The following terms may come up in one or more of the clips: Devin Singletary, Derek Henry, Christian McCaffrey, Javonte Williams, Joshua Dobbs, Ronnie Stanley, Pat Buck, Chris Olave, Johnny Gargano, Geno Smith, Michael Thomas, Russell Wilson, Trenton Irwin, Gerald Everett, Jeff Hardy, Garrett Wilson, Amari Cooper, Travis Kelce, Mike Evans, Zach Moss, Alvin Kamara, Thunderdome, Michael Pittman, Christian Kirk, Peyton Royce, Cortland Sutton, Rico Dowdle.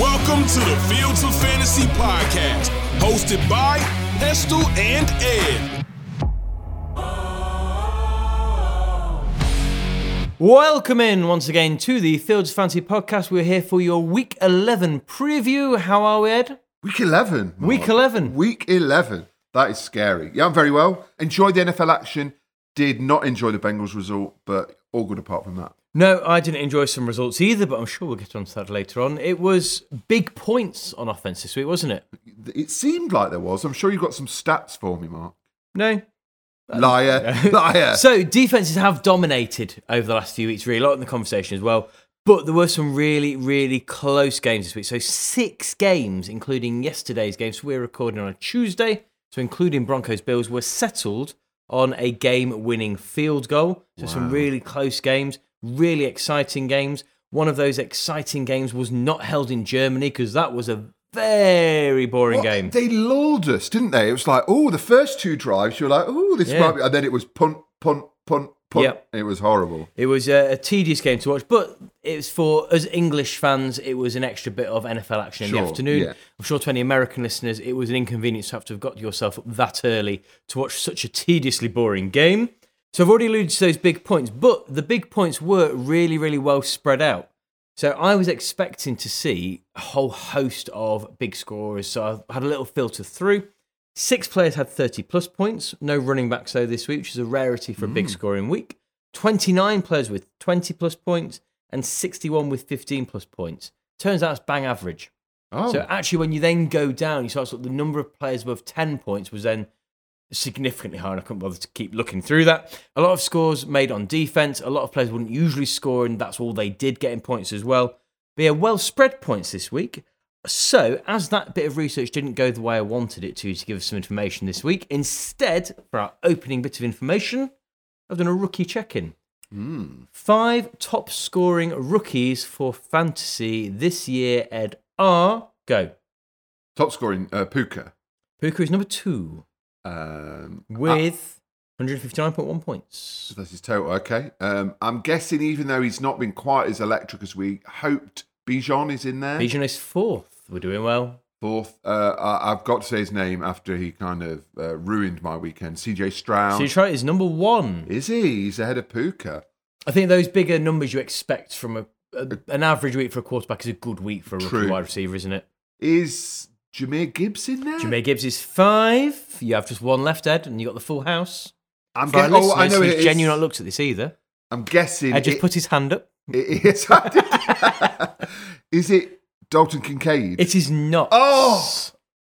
Welcome to the Fields of Fantasy podcast, hosted by Hestel and Ed. Welcome in once again to the Fields of Fantasy podcast. We're here for your Week 11 preview. How are we, Ed? Week 11. Mark. Week 11. That is scary. Yeah, I'm very well. Enjoyed the NFL action. Did not enjoy the Bengals result, but all good apart from that. No, I didn't enjoy some results either, but I'm sure we'll get onto that later on. It was big points on offense this week, wasn't it? It seemed like there was. I'm sure you've got some stats for me, Mark. No. Liar. So defenses have dominated over the last few weeks, really, a lot in the conversation as well. But there were some really, really close games this week. So 6 games, including yesterday's game. So we're recording on a Tuesday. So including Broncos Bills were settled on a game-winning field goal. So some really close games, really exciting games. One of those exciting games was not held in Germany because that was a very boring game. They lulled us, didn't they? It was like, oh, the first 2 drives, you were like, oh, this might be... And then it was punt. Yep. It was horrible. It was a tedious game to watch, but it was for us English fans, it was an extra bit of NFL action in the afternoon. Yeah. I'm sure to any American listeners, it was an inconvenience to have got yourself up that early to watch such a tediously boring game. So I've already alluded to those big points, but the big points were really, really well spread out. So I was expecting to see a whole host of big scorers. So I've had a little filter through. 6 players had 30-plus points. No running backs, though, this week, which is a rarity for a big scoring week. 29 players with 20-plus points and 61 with 15-plus points. Turns out it's bang average. Oh. So actually, when you then go down, you start to look, the number of players above 10 points was then significantly higher, and I couldn't bother to keep looking through that. A lot of scores made on defense. A lot of players wouldn't usually score, and that's all they did, getting points as well. But yeah, well-spread points this week. So, as that bit of research didn't go the way I wanted it to give us some information this week, instead, for our opening bit of information, I've done a rookie check-in. 5 top-scoring rookies for fantasy this year, Ed, are... Go. Top-scoring, Puka. Puka is number 2. With 159.1 points. So that's his total, okay. I'm guessing even though he's not been quite as electric as we hoped, Bijan is in there. Bijan is 4th. We're doing well. 4th. I've got to say his name after he kind of ruined my weekend. CJ Stroud. CJ Stroud is number 1. Is he? He's ahead of Puka. I think those bigger numbers you expect from an average week for a quarterback is a good week for a rookie wide receiver, isn't it? Is Jahmyr Gibbs in there? Jahmyr Gibbs is 5. You have just one left, Ed, and you got the full house. I know he's genuinely not looked at this either. I'm guessing. Ed just put his hand up. It is. Is it Dalton Kincaid? It is not. Oh,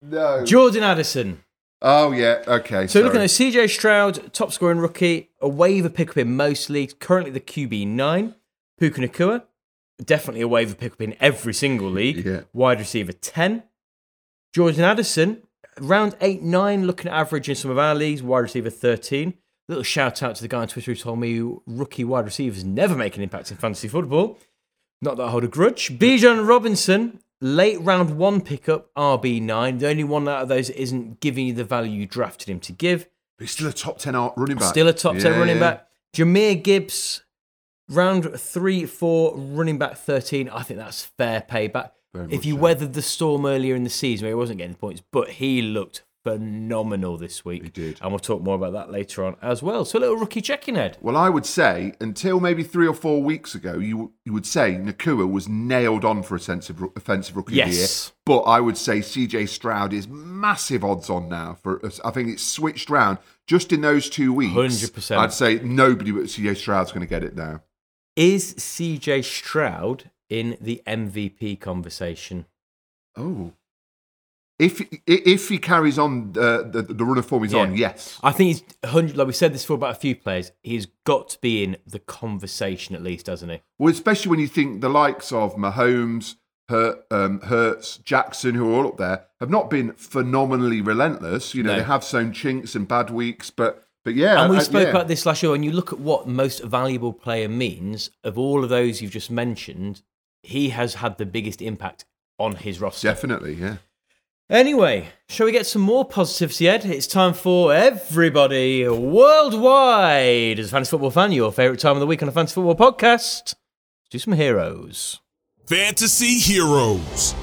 no. Jordan Addison. Oh, yeah. Okay. So looking at CJ Stroud, top scoring rookie, a waiver pickup in most leagues, currently the QB9. Puka Nacua, definitely a waiver pickup in every single league. Yeah. Wide receiver 10. Jordan Addison, round 8-9, looking at average in some of our leagues, wide receiver 13. Little shout out to the guy on Twitter who told me rookie wide receivers never make an impact in fantasy football. Not that I hold a grudge. Bijan Robinson, late round 1 pickup, RB9. The only one out of those that isn't giving you the value you drafted him to give. But he's still a top 10 running back. Still a top 10 running back. Jahmyr Gibbs, round 3-4, running back 13. I think that's fair payback. If you weathered the storm earlier in the season where he wasn't getting points, but he looked phenomenal this week. He did. And we'll talk more about that later on as well. So a little rookie check-in, Ed. Well, I would say until maybe 3 or 4 weeks ago, you would say Nacua was nailed on for offensive rookie of the year. But I would say CJ Stroud is massive odds on now. I think it's switched round. Just in those 2 weeks, 100%. I'd say nobody but CJ Stroud's going to get it now. Is CJ Stroud in the MVP conversation? Oh, if he carries on the run of form he's on, yes. I think he's 100. Like we said this before about a few players, he's got to be in the conversation at least, doesn't he? Well, especially when you think the likes of Mahomes, Hurts, Jackson, who are all up there, have not been phenomenally relentless. You know, they have shown chinks and bad weeks, but yeah. And we spoke about this last year, and you look at what most valuable player means of all of those you've just mentioned, he has had the biggest impact on his roster. Definitely, yeah. Anyway, shall we get some more positivity, Ed? It's time for everybody worldwide. As a fantasy football fan, your favourite time of the week on a fantasy football podcast. Let's do some heroes. Fantasy heroes.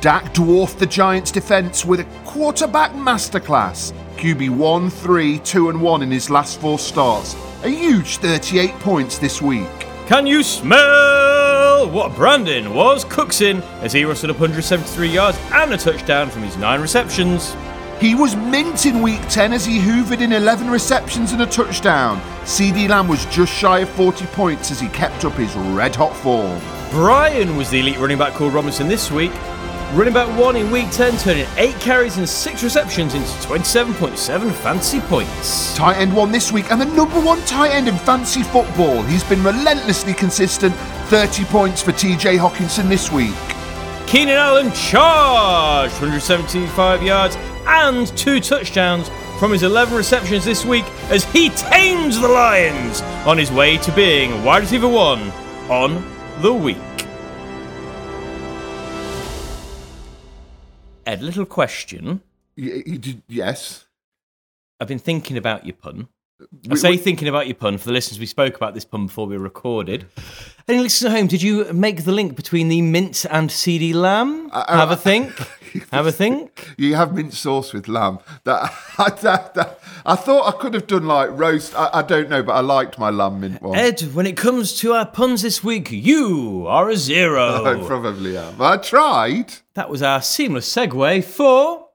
Dak dwarfed the Giants' defense with a quarterback masterclass. QB 1, 3, 2 and 1 in his last four starts. A huge 38 points this week. Can you smell what Brandon was cooking as he rusted up 173 yards and a touchdown from his 9 receptions? He was mint in Week 10 as he hoovered in 11 receptions and a touchdown. CeeDee Lamb was just shy of 40 points as he kept up his red-hot form. Brian was the elite running back called Robinson this week. Running back 1 in Week 10, turning 8 carries and 6 receptions into 27.7 fantasy points. Tight end 1 this week and the number 1 tight end in fantasy football. He's been relentlessly consistent. 30 points for TJ Hawkinson this week. Keenan Allen charged 175 yards and 2 touchdowns from his 11 receptions this week as he tames the Lions on his way to being wide receiver 1 on the week. Ed, little question. Yes? I've been thinking about your pun. I say thinking about your pun for the listeners. We spoke about this pun before we recorded. Any listeners at home, did you make the link between the mint and CeeDee Lamb? Have a think. Have a think. You have mint sauce with lamb. I thought I could have done like roast. I don't know, but I liked my lamb mint one. Ed, when it comes to our puns this week, you are a zero. I probably am. I tried. That was our seamless segue for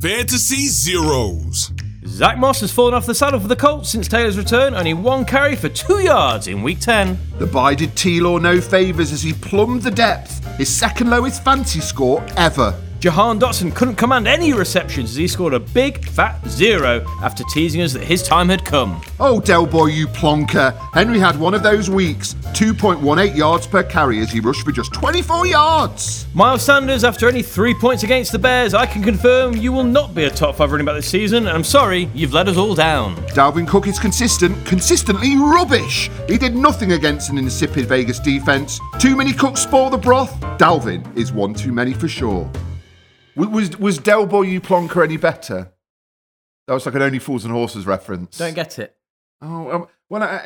Fantasy Zeros. Zach Moss has fallen off the saddle for the Colts since Taylor's return, only 1 carry for 2 yards in Week 10. The bye did T-Law no favours as he plumbed the depth, his second lowest fantasy score ever. Jahan Dotson couldn't command any receptions as he scored a big fat 0 after teasing us that his time had come. Oh, Del Boy, you plonker. Henry had one of those weeks, 2.18 yards per carry as he rushed for just 24 yards. Miles Sanders, after only 3 points against the Bears, I can confirm you will not be a top 5 running back this season. I'm sorry, you've let us all down. Dalvin Cook is consistently rubbish. He did nothing against an insipid Vegas defense. Too many cooks spoil the broth. Dalvin is one too many for sure. Was Del Boy, you plonker any better? That was like an Only Fools and Horses reference. Don't get it. Oh,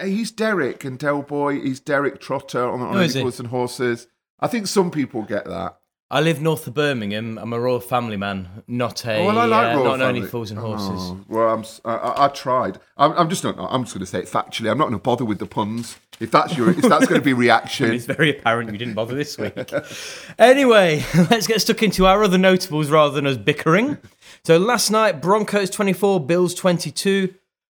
he's Derek, and Del Boy, he's Derek Trotter on Only Fools and Horses. I think some people get that. I live north of Birmingham. I'm a Royal Family man, not Only Fools and Horses. Oh, well, I tried. I'm just going to say it factually. I'm not going to bother with the puns. If that's going to be reaction. It's very apparent you didn't bother this week. Anyway, let's get stuck into our other notables rather than us bickering. So last night, Broncos 24, Bills 22.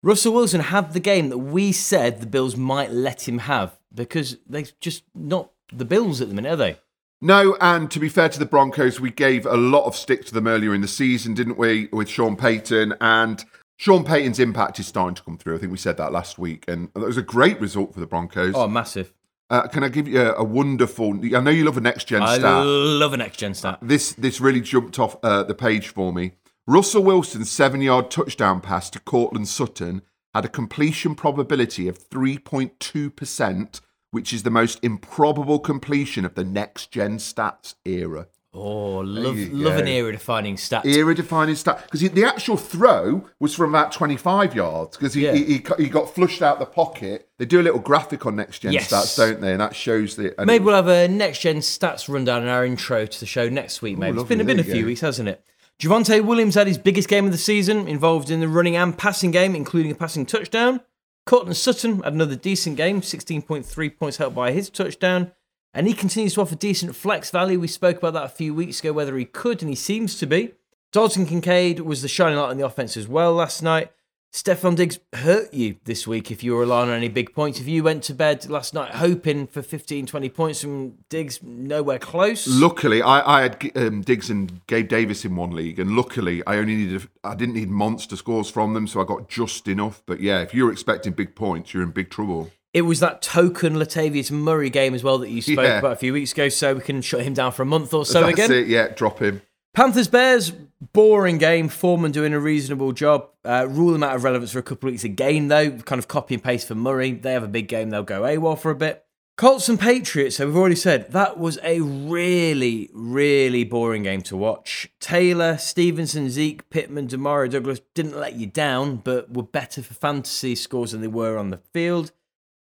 Russell Wilson had the game that we said the Bills might let him have because they're just not the Bills at the minute, are they? No, and to be fair to the Broncos, we gave a lot of stick to them earlier in the season, didn't we, with Sean Payton, and Sean Payton's impact is starting to come through. I think we said that last week, and it was a great result for the Broncos. Oh, massive. Can I give you a wonderful... I know you love a next-gen stat. I love a next-gen stat. This really jumped off the page for me. Russell Wilson's 7-yard touchdown pass to Cortland Sutton had a completion probability of 3.2%, which is the most improbable completion of the next-gen stats era. Oh, love an era-defining stat. Era-defining stat. Because the actual throw was from about 25 yards, because he got flushed out the pocket. They do a little graphic on next-gen stats, don't they? And that shows the... Maybe we'll have a next-gen stats rundown in our intro to the show next week, maybe. It's been a few weeks, hasn't it? Javonte Williams had his biggest game of the season, involved in the running and passing game, including a passing touchdown. Cortland Sutton had another decent game, 16.3 points helped by his touchdown. And he continues to offer decent flex value. We spoke about that a few weeks ago, whether he could, and he seems to be. Dalton Kincaid was the shining light on the offense as well last night. Stefan Diggs hurt you this week if you were relying on any big points. If you went to bed last night hoping for 15, 20 points from Diggs, nowhere close. Luckily, I had Diggs and Gabe Davis in one league, and luckily I didn't need monster scores from them, so I got just enough. But yeah, if you're expecting big points, you're in big trouble. It was that token Latavius Murray game as well that you spoke about a few weeks ago, so we can shut him down for a month or so. That's again. That's it, yeah, drop him. Panthers-Bears, boring game. Foreman doing a reasonable job. Rule them out of relevance for a couple of weeks again, though. Kind of copy and paste for Murray. They have a big game, they'll go AWOL for a bit. Colts and Patriots, so we've already said, that was a really, really boring game to watch. Taylor, Stevenson, Zeke, Pittman, Demario Douglas didn't let you down, but were better for fantasy scores than they were on the field.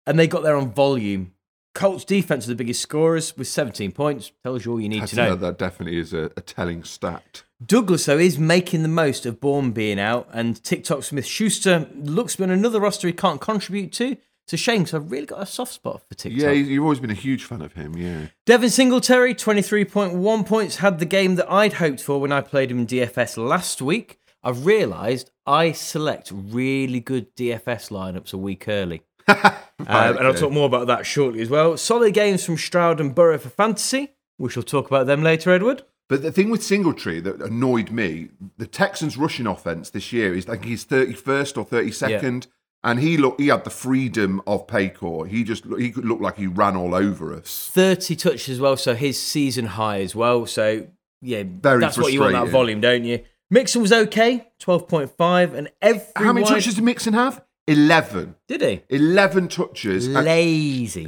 And they got there on volume. Colts defense are the biggest scorers with 17 points. Tells you all you need to know. That definitely is a telling stat. Douglas, though, is making the most of Bourne being out, and TikTok Smith-Schuster looks on another roster he can't contribute to. It's a shame because I've really got a soft spot for TikTok. Yeah, you've always been a huge fan of him, yeah. Devin Singletary, 23.1 points, had the game that I'd hoped for when I played him in DFS last week. I've realised I select really good DFS lineups a week early. And I'll talk more about that shortly as well. Solid games from Stroud and Burrow for fantasy. We shall talk about them later, Edward. But the thing with Singletary that annoyed me, the Texans' rushing offense this year is like he's 31st or 32nd, and he had the freedom of Paycor. He could look like he ran all over us. 30 touches as well, so his season high as well. So yeah, very that's what you want, that volume, don't you? Mixon was okay, 12.5, and how many touches did Mixon have? 11. Did he? 11 touches. Lazy.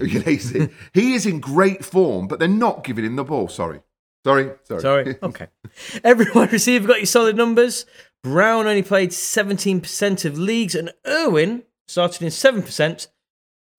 He is in great form, but they're not giving him the ball. Sorry. Okay. Every wide receiver got your solid numbers. Brown only played 17% of leagues, and Irwin started in 7%,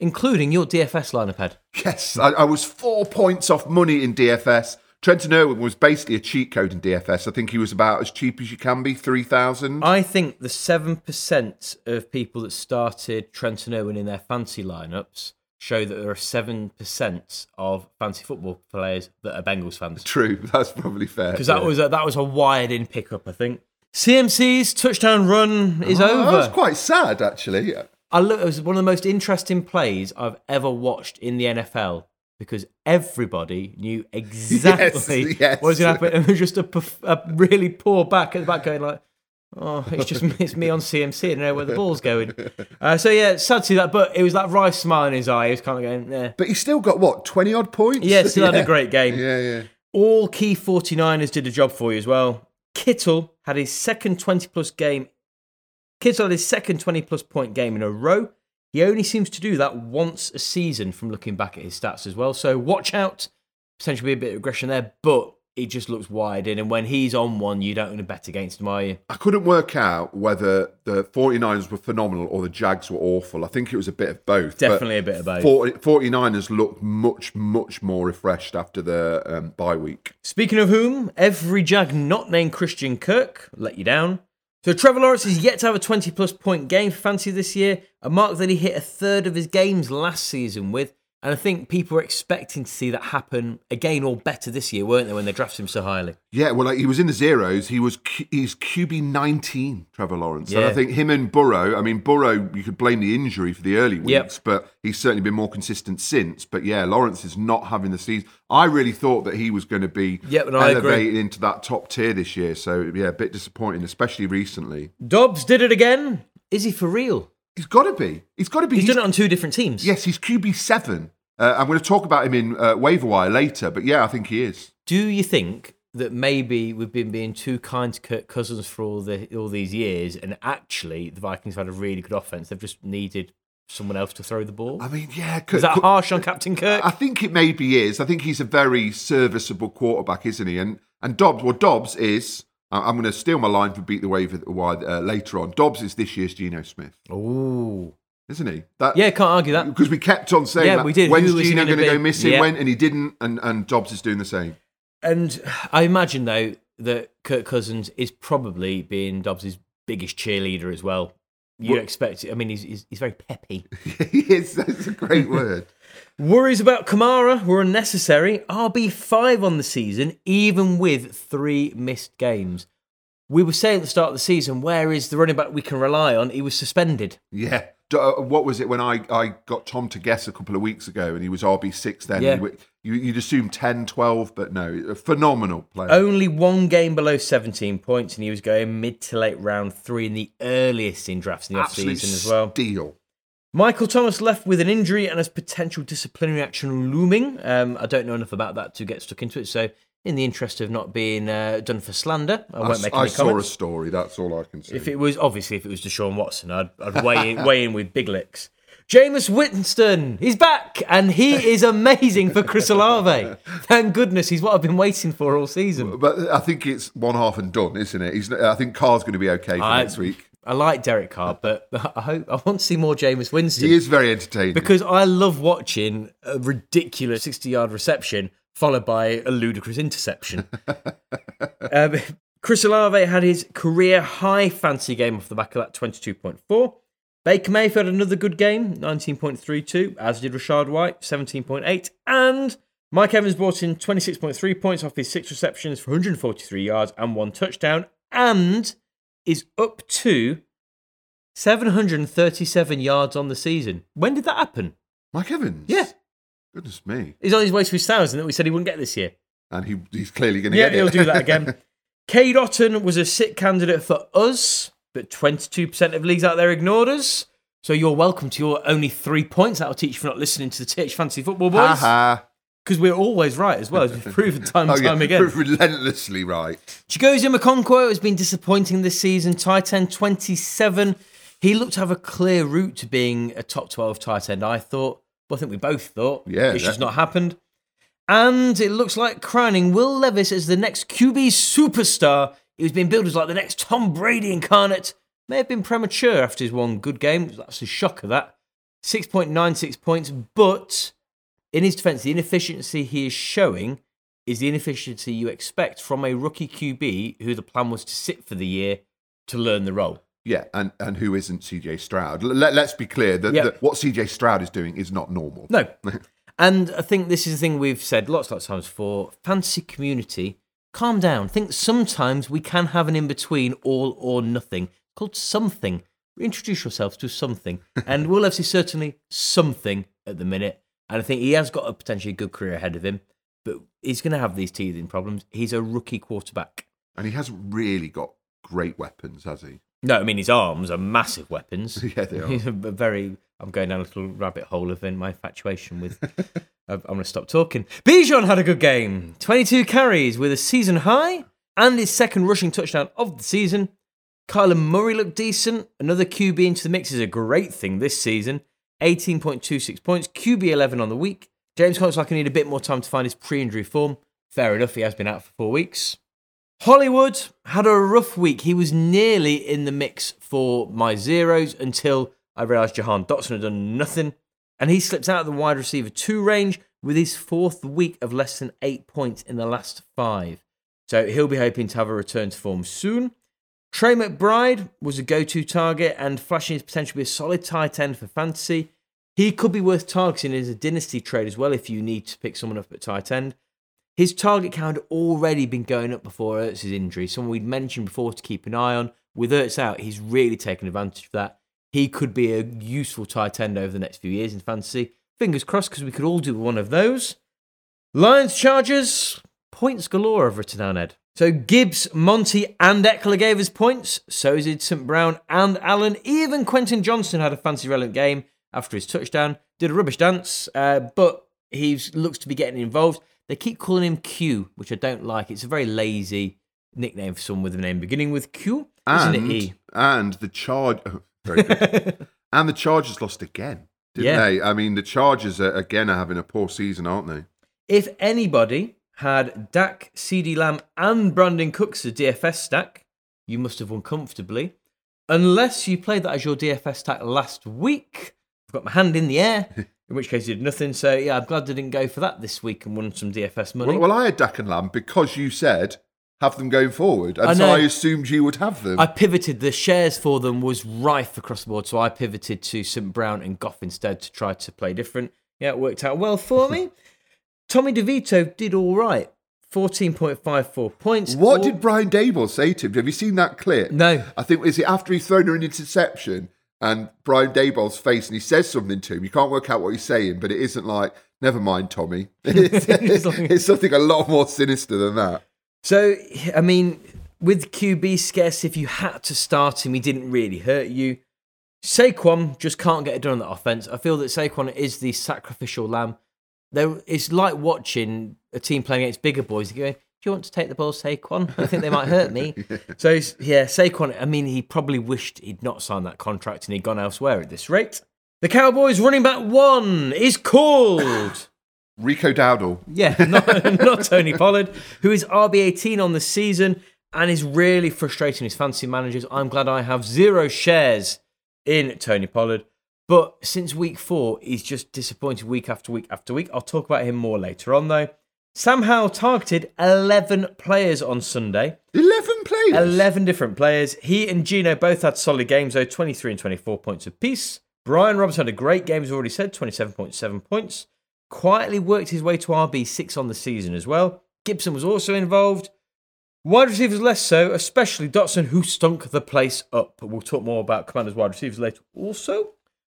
including your DFS lineup, Ed. Yes, I was 4 points off money in DFS. Trenton Irwin was basically a cheat code in DFS. I think he was about as cheap as you can be, 3,000. I think the 7% of people that started Trenton Irwin in their fancy lineups show that there are 7% of fantasy football players that are Bengals fans. True, that's probably fair. Because that was a wired-in pickup, I think. CMC's touchdown run is over. That was quite sad, actually. Yeah. It was one of the most interesting plays I've ever watched in the NFL because everybody knew exactly what was going to happen. And it was just a really poor back at the back going like, oh, it's me on CMC. I don't know where the ball's going. Sad to see that, but it was that wry smile in his eye. He was kind of going, yeah. But he still got, 20-odd points? Yeah, still had a great game. Yeah. All key 49ers did a job for you as well. Kittle had his second 20-plus game. Kittle had his second 20-plus point game in a row. He only seems to do that once a season from looking back at his stats as well. So watch out. Potentially be a bit of regression there, but it just looks wide in, and when he's on one, you don't want to bet against him, are you? I couldn't work out whether the 49ers were phenomenal or the Jags were awful. I think it was a bit of both. Definitely a bit of both. 49ers looked much, much more refreshed after the bye week. Speaking of whom, every Jag not named Christian Kirk let you down. So Trevor Lawrence is yet to have a 20-plus point game for fantasy this year, a mark that he hit a third of his games last season with. And I think people were expecting to see that happen again or better this year, weren't they, when they drafted him so highly? Yeah, well, he was in the zeros. He's QB 19, Trevor Lawrence. Yeah. And I think him and Burrow, you could blame the injury for the early weeks, but he's certainly been more consistent since. But yeah, Lawrence is not having the season. I really thought that he was going to be elevated into that top tier this year. So yeah, a bit disappointing, especially recently. Dobbs did it again. Is he for real? He's got to be. He's done it on two different teams. Yes, he's QB7. I'm going to talk about him in waiver wire later, but yeah, I think he is. Do you think that maybe we've been being too kind to Kirk Cousins for all these years, and actually the Vikings have had a really good offense? They've just needed someone else to throw the ball. Is that harsh on Captain Kirk? I think it maybe is. I think he's a very serviceable quarterback, isn't he? And Dobbs is. I'm going to steal my line for beat the waiver later on. Dobbs is this year's Geno Smith. Ooh, isn't he? Can't argue that. Because we kept on saying that. We did. When's Geno going to go missing? Yeah. When? And he didn't. And Dobbs is doing the same. And I imagine, though, that Kirk Cousins is probably being Dobbs' biggest cheerleader as well. You'd expect it. He's very peppy. He is. That's a great word. Worries about Kamara were unnecessary. RB5 on the season, even with 3 missed games. We were saying at the start of the season, where is the running back we can rely on? He was suspended. Yeah. What was it when I got Tom to guess a couple of weeks ago and he was RB6 then? Yeah. You'd assume 10, 12, but no. A phenomenal player. Only one game below 17 points and he was going mid to late round 3 in the earliest in drafts in the offseason as well. Steal. Michael Thomas left with an injury and has potential disciplinary action looming. I don't know enough about that to get stuck into it. So, in the interest of not being done for slander, I won't make any comments. I saw a story. That's all I can see. If it was Deshaun Watson, I'd weigh in with big licks. Jameis Winston, he's back, and he is amazing for Chris Olave. Thank goodness, he's what I've been waiting for all season. But I think it's one half and done, isn't it? I think Carr's going to be okay for next week. I like Derek Carr, but I want to see more Jameis Winston. He is very entertaining. Because I love watching a ridiculous 60-yard reception followed by a ludicrous interception. Chris Olave had his career-high fantasy game off the back of that 22.4. Baker Mayfield had another good game, 19.32, as did Rashad White, 17.8. And Mike Evans brought in 26.3 points off his 6 receptions for 143 yards and 1 touchdown, and is up to 737 yards on the season. When did that happen? Mike Evans? Yeah. Goodness me. He's on his way to his 1,000 that we said he wouldn't get this year. And he's clearly going to get it. Yeah, he'll do that again. Cade Otton was a sit candidate for us, but 22% of leagues out there ignored us. So you're welcome to your only 3 points. That'll teach you for not listening to the TH Fantasy Football Boys. Because we're always right as well, as we've proven time and time again. Relentlessly right. Chigozie Okonkwo has been disappointing this season. Tight end 27. He looked to have a clear route to being a top 12 tight end, I thought. Well, I think we both thought. Yeah. It's just not happened. And it looks like crowning Will Levis as the next QB superstar. He was being billed as like the next Tom Brady incarnate. May have been premature after his one good game. That's a shocker, that. 6.96 points, but in his defense, the inefficiency he is showing is the inefficiency you expect from a rookie QB who the plan was to sit for the year to learn the role. Yeah, and who isn't CJ Stroud. Let's be clear that, that what CJ Stroud is doing is not normal. No. And I think this is the thing we've said lots of times for fantasy community. Calm down. Think sometimes we can have an in-between all or nothing called something. Introduce yourselves to something. And Will Levis is certainly something at the minute. And I think he has got a potentially good career ahead of him. But he's going to have these teething problems. He's a rookie quarterback. And he hasn't really got great weapons, has he? No, I mean, his arms are massive weapons. Yeah, they are. He's a very... I'm going down a little rabbit hole of my infatuation with... I'm going to stop talking. Bijan had a good game. 22 carries with a season high and his second rushing touchdown of the season. Kyler Murray looked decent. Another QB into the mix is a great thing this season. 18.26 points. QB 11 on the week. James Conner looks like he need a bit more time to find his pre-injury form. Fair enough, he has been out for 4 weeks. Hollywood had a rough week. He was nearly in the mix for my zeros until I realised Jahan Dotson had done nothing. And he slipped out of the wide receiver 2 range with his 4th week of less than 8 points in the last 5. So he'll be hoping to have a return to form soon. Trey McBride was a go-to target and flashing his potential to be a solid tight end for fantasy. He could be worth targeting as a dynasty trade as well if you need to pick someone up at tight end. His target count had already been going up before Ertz's injury, someone we'd mentioned before to keep an eye on. With Ertz out, he's really taken advantage of that. He could be a useful tight end over the next few years in fantasy. Fingers crossed, because we could all do one of those. Lions, Chargers, points galore I've written down, Ed. So Gibbs, Monty and Eckler gave us points. So did St. Brown and Allen. Even Quentin Johnson had a fantasy relevant game after his touchdown. Did a rubbish dance, but he looks to be getting involved. They keep calling him Q, which I don't like. It's a very lazy nickname for someone with a name beginning with Q, isn't it? E? And the Chargers... Oh, very good. And the Chargers lost again, didn't they? I mean, the Chargers, again, are having a poor season, aren't they? If anybody had Dak, CeeDee Lamb, and Brandon Cooks as a DFS stack, you must have won comfortably. Unless you played that as your DFS stack last week. I've got my hand in the air. In which case, you did nothing. So, yeah, I'm glad they didn't go for that this week and won some DFS money. Well, I had Dak and Lamb because you said have them going forward. And so I assumed you would have them. I pivoted. The shares for them was rife across the board. So I pivoted to St. Brown and Goff instead to try to play different. Yeah, it worked out well for me. Tommy DeVito did all right. 14.54 points. What did Brian Daboll say to him? Have you seen that clip? No. I think, is it after he's thrown her an interception? And Brian Daboll's face, and he says something to him. You can't work out what he's saying, but it isn't like, never mind, Tommy. It's something a lot more sinister than that. So, I mean, with QB scarce, if you had to start him, he didn't really hurt you. Saquon just can't get it done on that offense. I feel that Saquon is the sacrificial lamb. It's like watching a team playing against bigger boys. They're going, do you want to take the ball, Saquon? I think they might hurt me. So, yeah, Saquon, I mean, he probably wished he'd not signed that contract and he'd gone elsewhere at this rate. The Cowboys running back 1 is called... Rico Dowdle. Yeah, not Tony Pollard, who is RB18 on the season and is really frustrating his fantasy managers. I'm glad I have 0 shares in Tony Pollard. But since week 4, he's just disappointed week after week after week. I'll talk about him more later on, though. Sam Howell targeted 11 players on Sunday. 11 players? 11 different players. He and Gino both had solid games, though, 23 and 24 points apiece. Brian Robinson had a great game, as already said, 27.7 points. Quietly worked his way to RB6 on the season as well. Gibson was also involved. Wide receivers less so, especially Dotson, who stunk the place up. But we'll talk more about Commanders wide receivers later also.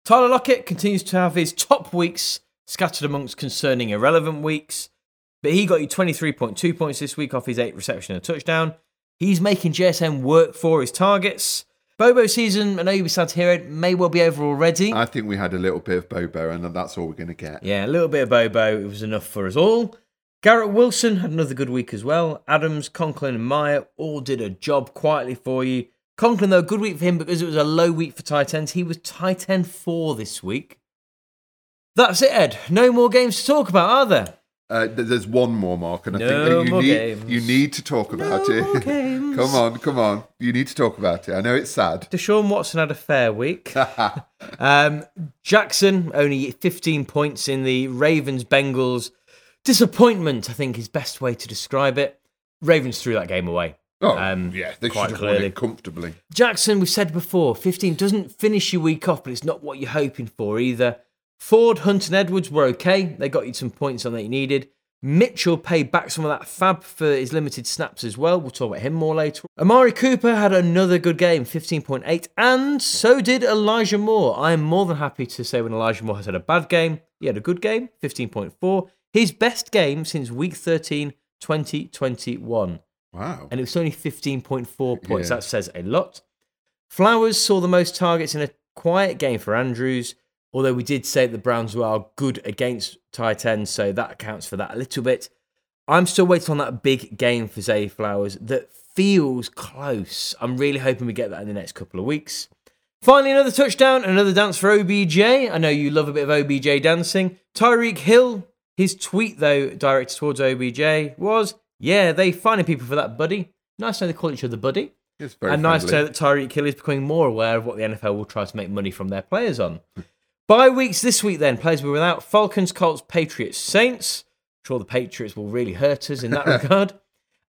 Tyler Lockett continues to have his top weeks scattered amongst concerning irrelevant weeks, but he got you 23.2 points this week off his 8th reception and a touchdown. He's making JSN work for his targets. Bobo season, I know you'll be sad to hear it, may well be over already. I think we had a little bit of Bobo and that's all we're going to get. Yeah, a little bit of Bobo. It was enough for us all. Garrett Wilson had another good week as well. Adams, Conklin and Meyer all did a job quietly for you. Conklin, though, good week for him because it was a low week for tight ends. He was tight end 4 this week. That's it, Ed. No more games to talk about, are there? There's one more, Mark, and I think you need to talk about it. Come on. You need to talk about it. I know it's sad. Deshaun Watson had a fair week. Jackson, only 15 points in the Ravens-Bengals. Disappointment, I think, is best way to describe it. Ravens threw that game away. Oh, yeah, they should have won it comfortably. Jackson, we've said before, 15 doesn't finish your week off, but it's not what you're hoping for either. Ford, Hunt and Edwards were okay. They got you some points on that you needed. Mitchell paid back some of that fab for his limited snaps as well. We'll talk about him more later. Amari Cooper had another good game, 15.8, and so did Elijah Moore. I am more than happy to say when Elijah Moore has had a bad game, he had a good game, 15.4. His best game since week 13, 2021. Wow. And it was only 15.4 points. Yeah. That says a lot. Flowers saw the most targets in a quiet game for Andrews, although we did say the Browns were good against tight ends, so that accounts for that a little bit. I'm still waiting on that big game for Zay Flowers that feels close. I'm really hoping we get that in the next couple of weeks. Finally, another touchdown, another dance for OBJ. I know you love a bit of OBJ dancing. Tyreek Hill, his tweet, though, directed towards OBJ was... Yeah, they finding people for that, buddy. Nice to know they call each other buddy. It's very and friendly. Nice to know that Tyreek Hill is becoming more aware of what the NFL will try to make money from their players on. Bye weeks this week then. Players were without Falcons, Colts, Patriots, Saints. I'm sure the Patriots will really hurt us in that regard.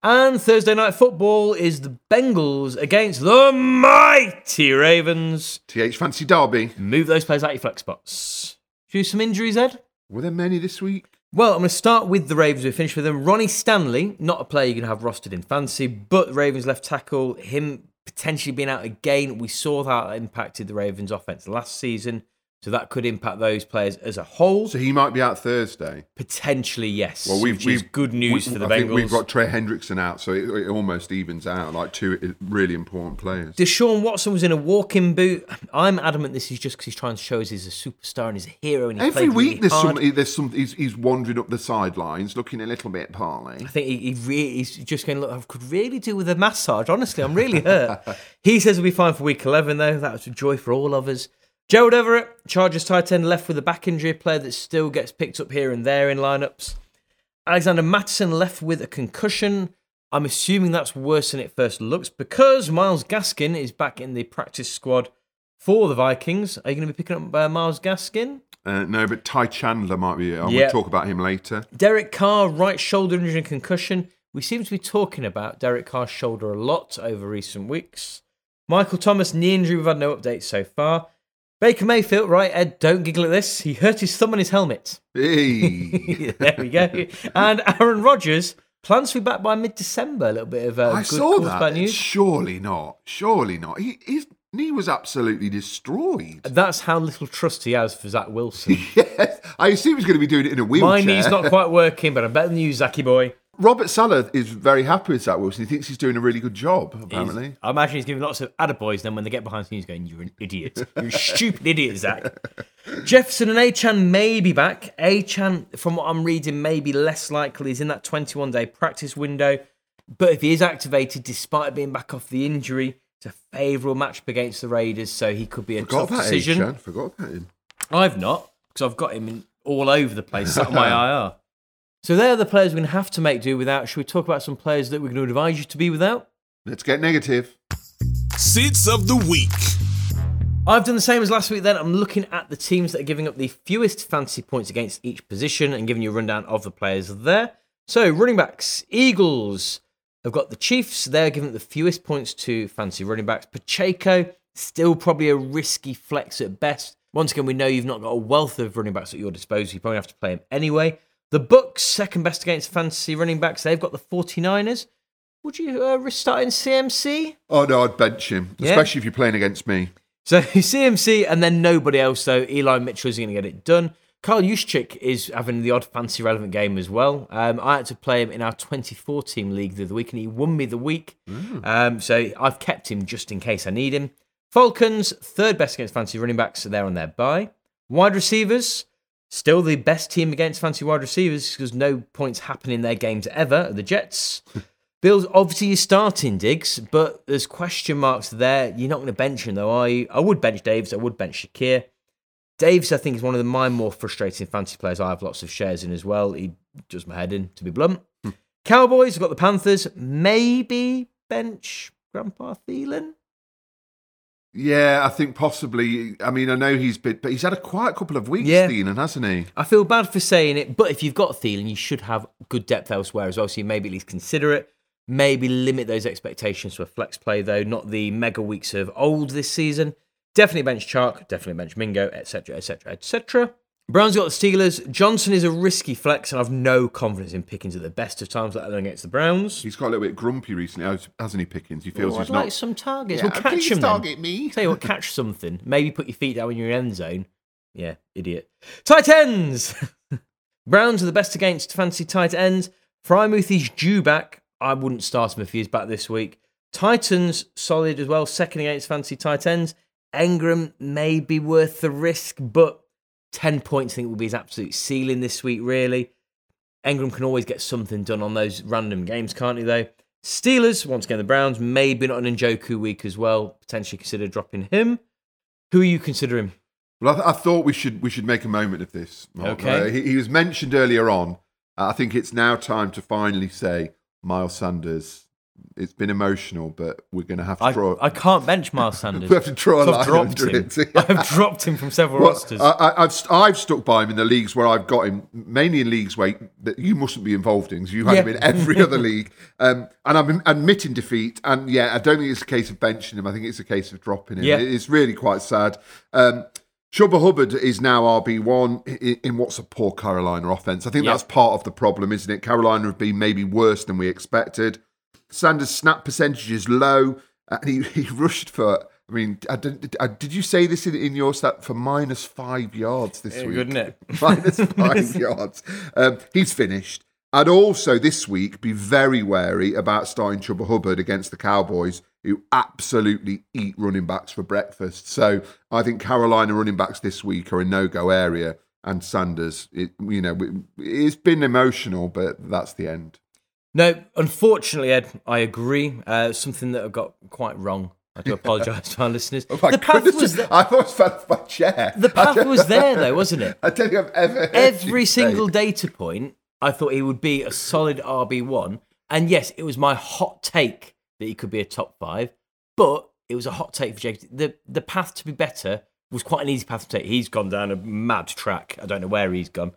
And Thursday night football is the Bengals against the mighty Ravens. TH Fancy Derby. Move those players out your flex spots. Do some injuries, Ed? Were there many this week? Well, I'm going to start with the Ravens. We'll finish with them. Ronnie Stanley, not a player you're going to have rostered in fantasy, but Ravens left tackle, him potentially being out again. We saw that impacted the Ravens offense last season, so that could impact those players as a whole. So he might be out Thursday? Potentially, yes, well, which is good news for the Bengals. I think we've got Trey Hendrickson out, so it almost evens out, like two really important players. Deshaun Watson was in a walking boot. I'm adamant this is just because he's trying to show us he's a superstar and he's a hero. And every week he's wandering up the sidelines, looking a little bit poorly. I think he's just going, look, I could really do with a massage. Honestly, I'm really hurt. He says he'll be fine for week 11, though. That was a joy for all of us. Gerald Everett, Chargers tight end, left with a back injury, player that still gets picked up here and there in lineups. Alexander Mattison left with a concussion. I'm assuming that's worse than it first looks because Myles Gaskin is back in the practice squad for the Vikings. Are you going to be picking up Myles Gaskin? No, but Ty Chandler might be. We'll talk about him later. Derek Carr, right shoulder injury and concussion. We seem to be talking about Derek Carr's shoulder a lot over recent weeks. Michael Thomas, knee injury. We've had no updates so far. Baker Mayfield, right, Ed, don't giggle at this. He hurt his thumb on his helmet. Hey. There we go. And Aaron Rodgers plans to be back by mid-December. A little bit of I good saw that. News. Surely not. His knee was absolutely destroyed. That's how little trust he has for Zach Wilson. Yes. I assume he's going to be doing it in a wheelchair. My knee's not quite working, but I'm better than you, Zachy boy. Robert Salah is very happy with Zach Wilson. He thinks he's doing a really good job, apparently. I imagine he's giving lots of attaboys, then when they get behind him, he's going, you're an idiot. You're a stupid idiot, Zach. Jefferson and Achane may be back. Achane, from what I'm reading, may be less likely. He's in that 21-day practice window. But if he is activated, despite being back off the injury, it's a favourable matchup against the Raiders, so he could be a tough decision. Forgot about him. I've not, because I've got him all over the place, sat on my IR. So they're the players we're going to have to make do without. Should we talk about some players that we're going to advise you to be without? Let's get negative. Seats of the week. I've done the same as last week then. I'm looking at the teams that are giving up the fewest fantasy points against each position and giving you a rundown of the players there. So running backs, Eagles have got the Chiefs. They're giving up the fewest points to fantasy running backs. Pacheco, still probably a risky flex at best. Once again, we know you've not got a wealth of running backs at your disposal. You probably have to play them anyway. The Bucs, second best against fantasy running backs. They've got the 49ers. Would you risk starting CMC? Oh, no, I'd bench him, especially if you're playing against me. So CMC and then nobody else, though. Eli Mitchell is going to get it done. Kyle Juszczyk is having the odd fantasy relevant game as well. I had to play him in our 24-team league the other week, and he won me the week. So I've kept him just in case I need him. Falcons, third best against fantasy running backs, so they're on their bye. Wide receivers, still the best team against fantasy wide receivers because no points happen in their games ever, the Jets. Bills, obviously you're starting Diggs, but there's question marks there. You're not going to bench him, though, are you? I would bench Davis. I would bench Shakir. Davis, I think, is one of my more frustrating fantasy players. I have lots of shares in as well. He does my head in, to be blunt. Cowboys, we've got the Panthers. Maybe bench Grandpa Thielen? Yeah, I think possibly. I mean, I know he's been, but he's had a quiet couple of weeks, Thielen, hasn't he? I feel bad for saying it, but if you've got Thielen, you should have good depth elsewhere as well, so you maybe at least consider it. Maybe limit those expectations to a flex play, though, not the mega weeks of old this season. Definitely bench Chark, definitely bench Mingo, etc., etc., etc. Browns got the Steelers. Johnson is a risky flex, and I've no confidence in Pickens at the best of times, let alone against the Browns. He's got a little bit grumpy recently, hasn't he, Pickens? He feels he's not... I'd like some targets. Yeah, we'll catch him, target me. Tell you what, catch something. Maybe put your feet down when you're in end zone. Yeah, idiot. Tight ends! Browns are the best against fantasy tight ends. Frymouth due back. I wouldn't start him if he's back this week. Titans, solid as well. Second against fantasy tight ends. Engram may be worth the risk, but 10 points I think will be his absolute ceiling this week, really. Engram can always get something done on those random games, can't he, though? Steelers, once again, the Browns, maybe not an Njoku week as well. Potentially consider dropping him. Who are you considering? Well, I thought we should make a moment of this, Mark. Okay. He was mentioned earlier on. I think it's now time to finally say, Miles Sanders, it's been emotional, but we're going to have to draw... I can't bench Miles Sanders. We have to draw a line under it. I've dropped him from several rosters. I've stuck by him in the leagues where I've got him, mainly in leagues where you mustn't be involved in, because you had him in every other league. And I'm admitting defeat, and I don't think it's a case of benching him. I think it's a case of dropping him. Yeah. It's really quite sad. Chubba Hubbard is now RB1 in what's a poor Carolina offense. I think that's part of the problem, isn't it? Carolina have been maybe worse than we expected. Sanders' snap percentage is low, and he rushed for... I mean, did you say this in your stat for minus 5 yards this week? Good, isn't it? Minus 5 yards. He's finished. I'd also this week be very wary about starting Chubba Hubbard against the Cowboys, who absolutely eat running backs for breakfast. So I think Carolina running backs this week are a no-go area, and Sanders, it's been emotional, but that's the end. No, unfortunately, Ed, I agree. Something that I got quite wrong. I do apologise to our listeners. Oh, the path was there. I almost fell off my chair. The path was there, though, wasn't it? I don't think I've ever heard every single data point, I thought he would be a solid RB1. And yes, it was my hot take that he could be a top five, but it was a hot take for Jake. The path to be better was quite an easy path to take. He's gone down a mad track. I don't know where he's gone.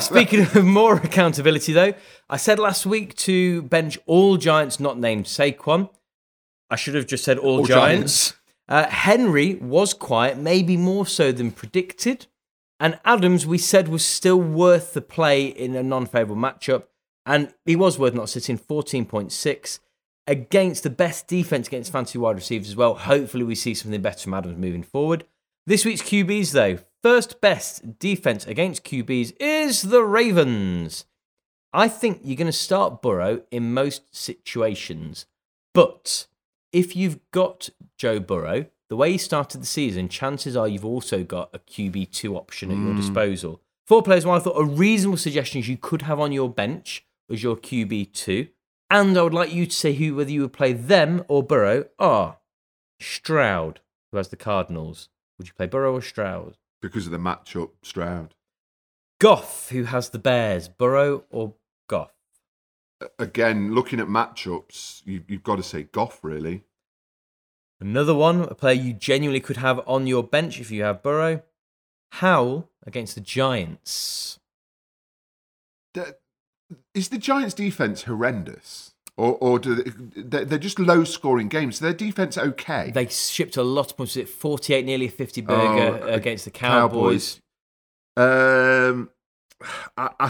Speaking of more accountability, though, I said last week to bench all Giants not named Saquon. I should have just said all Giants. Henry was quiet, maybe more so than predicted. And Adams, we said, was still worth the play in a non-favourable matchup. And he was worth not sitting, 14.6. against the best defense against fantasy wide receivers as well. Hopefully we see something better from Adams moving forward. This week's QBs, though. First best defense against QBs is the Ravens. I think you're going to start Burrow in most situations. But if you've got Joe Burrow, the way he started the season, chances are you've also got a QB2 option at your disposal. Four players, one I thought a reasonable suggestion is you could have on your bench was your QB2. And I would like you to say whether you would play them or Burrow are Stroud, who has the Cardinals. Would you play Burrow or Stroud? Because of the matchup, Stroud. Goff, who has the Bears. Burrow or Goff? again, looking at matchups, you've got to say Goff, really. Another one, a player you genuinely could have on your bench if you have Burrow. Howell against the Giants. Is the Giants' defense horrendous? Or do they're just low-scoring games. Their defense okay. They shipped a lot of points. Was it 48, nearly a 50 burger against the Cowboys? I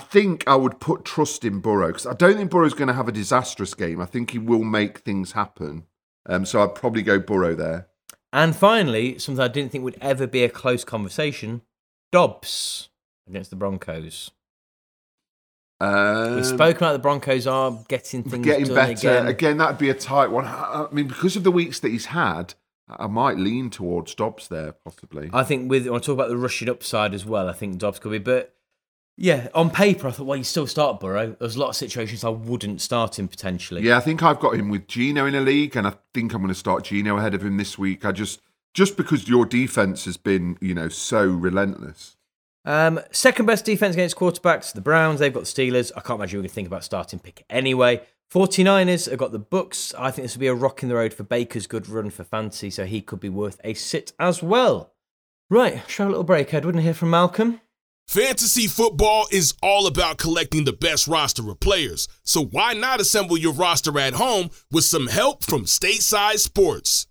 think I would put trust in Burrow because I don't think Burrow's going to have a disastrous game. I think he will make things happen. So I'd probably go Burrow there. And finally, something I didn't think would ever be a close conversation, Dobbs against the Broncos. We've spoken about the Broncos are getting better. Again, that'd be a tight one. I mean, because of the weeks that he's had, I might lean towards Dobbs there, possibly. I think I want to talk about the rushing upside as well. I think Dobbs could be, but yeah, on paper, I thought, well, you still start Burrow. There's a lot of situations I wouldn't start him potentially. Yeah, I think I've got him with Geno in a league, and I think I'm going to start Geno ahead of him this week. I just because your defense has been, so relentless. Second best defense against quarterbacks, the Browns. They've got the Steelers. I can't imagine we're going to think about starting Pickett anyway. 49ers have got the Bucs. I think this will be a rock in the road for Baker's good run for fantasy, so he could be worth a sit as well. Right, show a little break, Edward, and hear from Malcolm. Fantasy football is all about collecting the best roster of players, so why not assemble your roster at home with some help from Stateside Sports?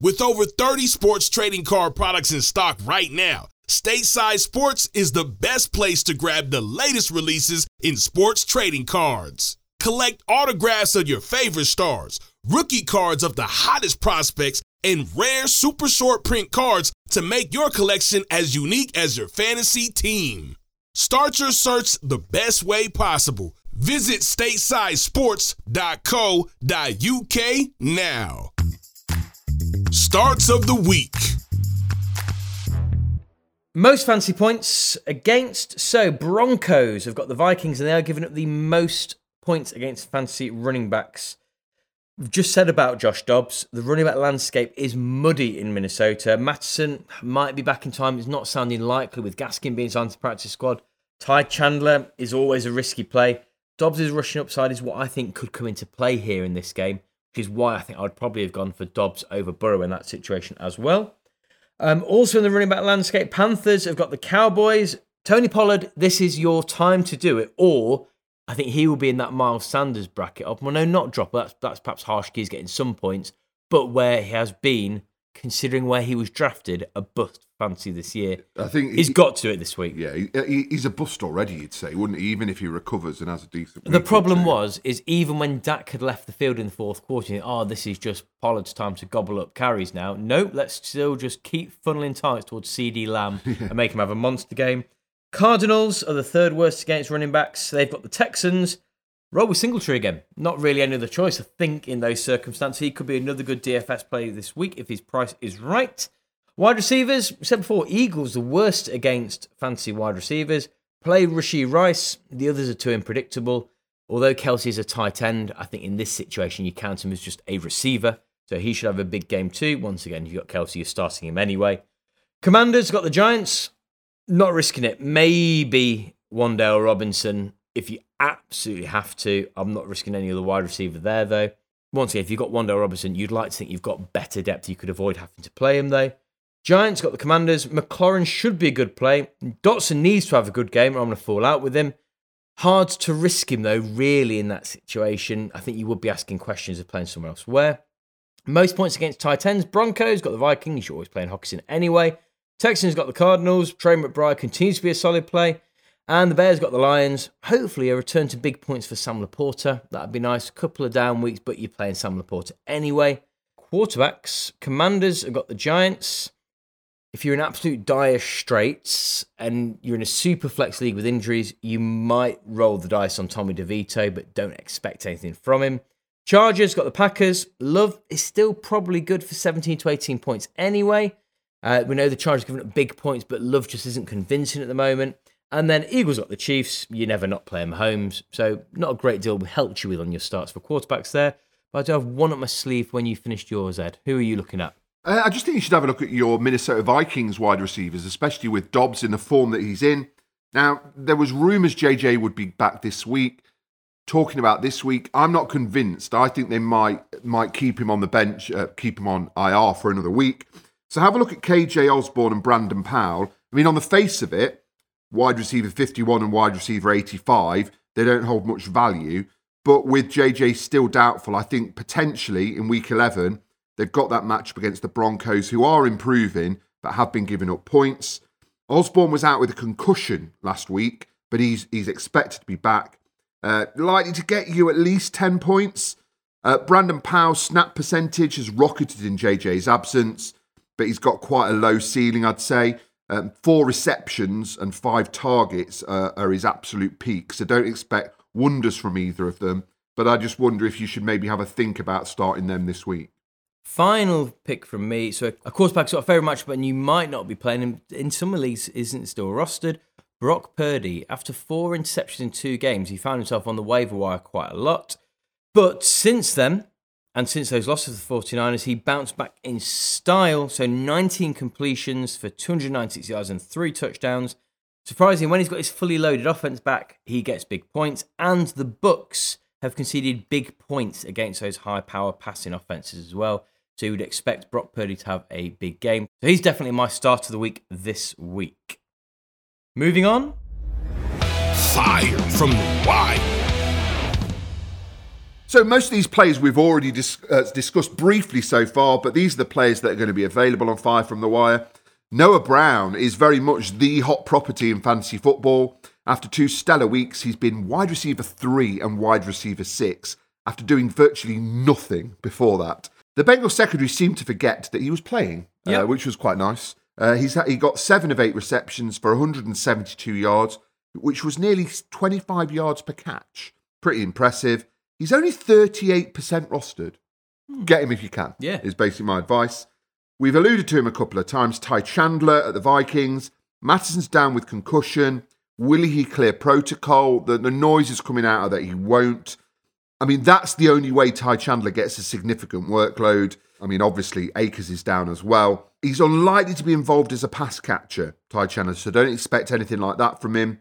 With over 30 sports trading card products in stock right now, Stateside Sports is the best place to grab the latest releases in sports trading cards. Collect autographs of your favorite stars, rookie cards of the hottest prospects, and rare super short print cards to make your collection as unique as your fantasy team. Start your search the best way possible. Visit statesidesports.co.uk now. Starts of the week. Most fantasy points against. So Broncos have got the Vikings and they are giving up the most points against fantasy running backs. We've just said about Josh Dobbs, the running back landscape is muddy in Minnesota. Mattison might be back in time. It's not sounding likely with Gaskin being signed to the practice squad. Ty Chandler is always a risky play. Dobbs' rushing upside is what I think could come into play here in this game, which is why I think I would probably have gone for Dobbs over Burrow in that situation as well. Also in the running back landscape, Panthers have got the Cowboys. Tony Pollard, this is your time to do it, or I think he will be in that Miles Sanders bracket of, well, no, not dropper. That's perhaps harsh. He's getting some points, but where he has been, considering where he was drafted, a bust fancy this year. I think he's got to it this week. Yeah, he's a bust already, you'd say, wouldn't he? Even if he recovers and has a decent week. The problem is even when Dak had left the field in the fourth quarter, you think, this is just Pollard's time to gobble up carries now. Nope, let's still just keep funneling targets towards CeeDee Lamb and make him have a monster game. Cardinals are the third worst against running backs. They've got the Texans. Roll with Singletary again. Not really any other choice, I think, in those circumstances. He could be another good DFS play this week if his price is right. Wide receivers, we said before, Eagles the worst against fantasy wide receivers. Play Rashee Rice. The others are too unpredictable. Although Kelsey's a tight end, I think in this situation you count him as just a receiver. So he should have a big game too. Once again, you've got Kelsey, you're starting him anyway. Commanders got the Giants. Not risking it. Maybe Wandale Robinson, if you absolutely have to. I'm not risking any other wide receiver there, though. Once again, if you've got Wandale Robinson, you'd like to think you've got better depth. You could avoid having to play him, though. Giants got the Commanders. McLaurin should be a good play. Dotson needs to have a good game, or I'm going to fall out with him. Hard to risk him, though, really, in that situation. I think you would be asking questions of playing somewhere else. Where? Most points against tight ends. Broncos got the Vikings. You're always playing Hockenson anyway. Texans got the Cardinals. Trey McBride continues to be a solid play. And the Bears got the Lions. Hopefully a return to big points for Sam Laporta. That'd be nice. A couple of down weeks, but you're playing Sam Laporta anyway. Quarterbacks. Commanders have got the Giants. If you're in absolute dire straits and you're in a super flex league with injuries, you might roll the dice on Tommy DeVito, but don't expect anything from him. Chargers got the Packers. Love is still probably good for 17 to 18 points anyway. We know the Chargers giving up big points, but Love just isn't convincing at the moment. And then Eagles got the Chiefs. You never not play Mahomes. So not a great deal helped you with on your starts for quarterbacks there. But I do have one up my sleeve when you finished yours, Ed. Who are you looking at? I just think you should have a look at your Minnesota Vikings wide receivers, especially with Dobbs in the form that he's in. Now, there was rumours JJ would be back this week. talking about this week. I'm not convinced. I think they might keep him on the bench, keep him on IR for another week. So have a look at KJ Osborne and Brandon Powell. I mean, on the face of it, wide receiver 51 and wide receiver 85, they don't hold much value. But with JJ still doubtful, I think potentially in week 11, they've got that matchup against the Broncos, who are improving but have been giving up points. Osborne was out with a concussion last week, but he's expected to be back. Likely to get you at least 10 points. Brandon Powell's snap percentage has rocketed in JJ's absence, but he's got quite a low ceiling, I'd say. 4 receptions and 5 targets are his absolute peak, so don't expect wonders from either of them. But I just wonder if you should maybe have a think about starting them this week. Final pick from me. So, of course, back's got a fair matchup, and you might not be playing him in some leagues. Isn't still rostered. Brock Purdy, after 4 interceptions in 2 games, he found himself on the waiver wire quite a lot. But since then, and since those losses to the 49ers, he bounced back in style. So 19 completions for 296 yards and 3 touchdowns. Surprisingly, when he's got his fully loaded offense back, he gets big points. And the Bucs have conceded big points against those high-power passing offenses as well. So you would expect Brock Purdy to have a big game. So he's definitely my start of the week this week. Moving on. Fire from the wire. So most of these players we've already discussed briefly so far, but these are the players that are going to be available on Fire from the Wire. Noah Brown is very much the hot property in fantasy football. After 2 stellar weeks, he's been wide receiver 3 and wide receiver 6 after doing virtually nothing before that. The Bengals secondary seemed to forget that he was playing, which was quite nice. He got 7 of 8 receptions for 172 yards, which was nearly 25 yards per catch. Pretty impressive. He's only 38% rostered. Get him if you can, is basically my advice. We've alluded to him a couple of times. Ty Chandler at the Vikings. Mattison's down with concussion. Will he clear protocol? The noise is coming out of that he won't. I mean, that's the only way Ty Chandler gets a significant workload. I mean, obviously, Akers is down as well. He's unlikely to be involved as a pass catcher, Ty Chandler, so don't expect anything like that from him.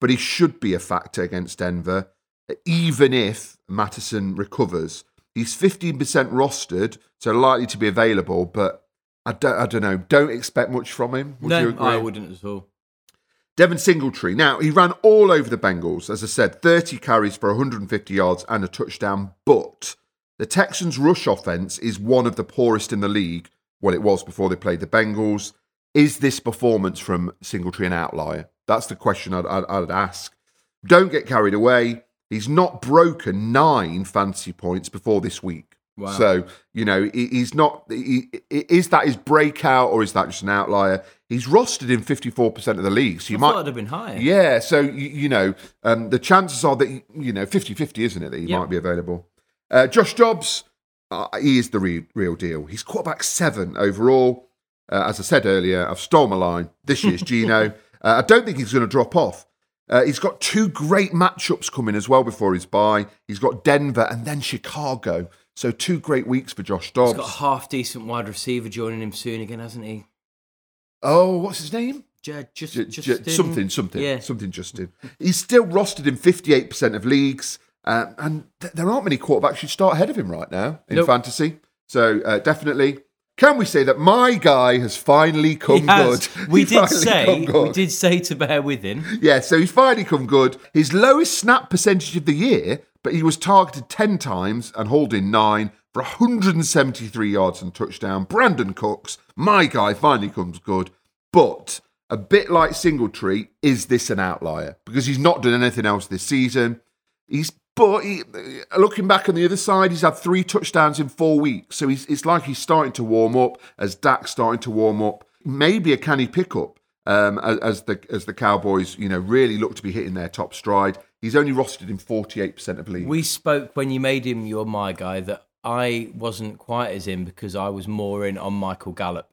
But he should be a factor against Denver, even if Mattison recovers. He's 15% rostered, so likely to be available, but I don't know. Don't expect much from him. Would you agree? No, I wouldn't at all. Devin Singletary. Now, he ran all over the Bengals. As I said, 30 carries for 150 yards and a touchdown, but the Texans' rush offense is one of the poorest in the league. Well, it was before they played the Bengals. Is this performance from Singletary an outlier? That's the question I'd ask. Don't get carried away. He's not broken 9 fantasy points before this week. Wow. So, you know, he's not... Is that his breakout or is that just an outlier? He's rostered in 54% of the league. So I thought it'd have been higher. Yeah, so, the chances are that, 50-50, isn't it, that he might be available. Josh Dobbs, he is the real deal. He's quarterback 7 overall. As I said earlier, I've stolen my line. This year's Geno. I don't think he's going to drop off. He's got 2 great matchups coming as well before his bye. He's got Denver and then Chicago. So 2 great weeks for Josh Dobbs. He's got a half-decent wide receiver joining him soon again, hasn't he? Oh, what's his name? Justin. Something. Yeah. Something Justin. He's still rostered in 58% of leagues. And there aren't many quarterbacks who start ahead of him right now in fantasy. So definitely, can we say that my guy has finally come good? We did say to bear with him. Yeah, so he's finally come good. His lowest snap percentage of the year, but he was targeted 10 times and hauled in 9 for 173 yards and touchdown. Brandon Cooks, my guy, finally comes good, but a bit like Singletary, is this an outlier? Because he's not done anything else this season. But looking back on the other side, he's had 3 touchdowns in 4 weeks. So it's like he's starting to warm up as Dak's starting to warm up. Maybe a canny pickup as the Cowboys, really look to be hitting their top stride. He's only rostered in 48% of leagues. We spoke when you made him your my guy that I wasn't quite as in because I was more in on Michael Gallup.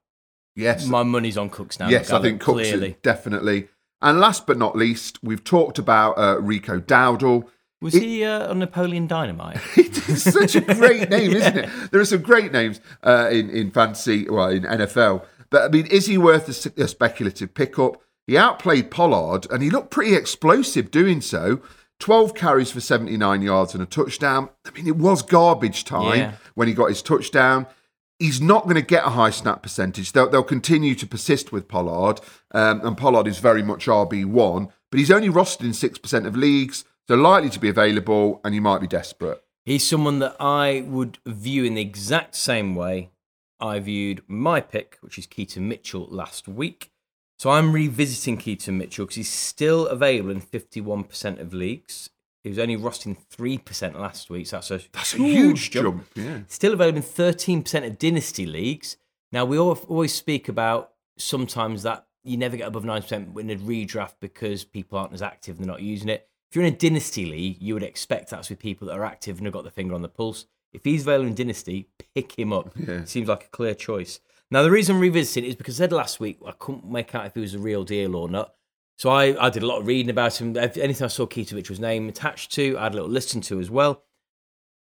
Yes. My money's on Cooks now. Yes, Gallup, I think Cooks clearly. Definitely. And last but not least, we've talked about Rico Dowdle. Was he on Napoleon Dynamite? It's such a great name, isn't it? There are some great names in fantasy, well, in NFL. But, I mean, is he worth a speculative pickup? He outplayed Pollard, and he looked pretty explosive doing so. 12 carries for 79 yards and a touchdown. I mean, it was garbage time when he got his touchdown. He's not going to get a high snap percentage. They'll continue to persist with Pollard, and Pollard is very much RB1, but he's only rostered in 6% of leagues, so likely to be available, and you might be desperate. He's someone that I would view in the exact same way I viewed my pick, which is Keaton Mitchell, last week. So I'm revisiting Keaton Mitchell because he's still available in 51% of leagues. He was only rostered 3% last week, so that's a huge jump. Yeah. Still available in 13% of dynasty leagues. Now, we always speak about sometimes that you never get above 9% in a redraft because people aren't as active and they're not using it. If you're in a dynasty league, you would expect that's with people that are active and have got the finger on the pulse. If he's available in dynasty, pick him up. Yeah. Seems like a clear choice. Now, the reason I'm revisiting is because I said last week I couldn't make out if he was a real deal or not. So I did a lot of reading about him. Anything I saw Keaton Mitchell's name attached to, I had a little listen to as well.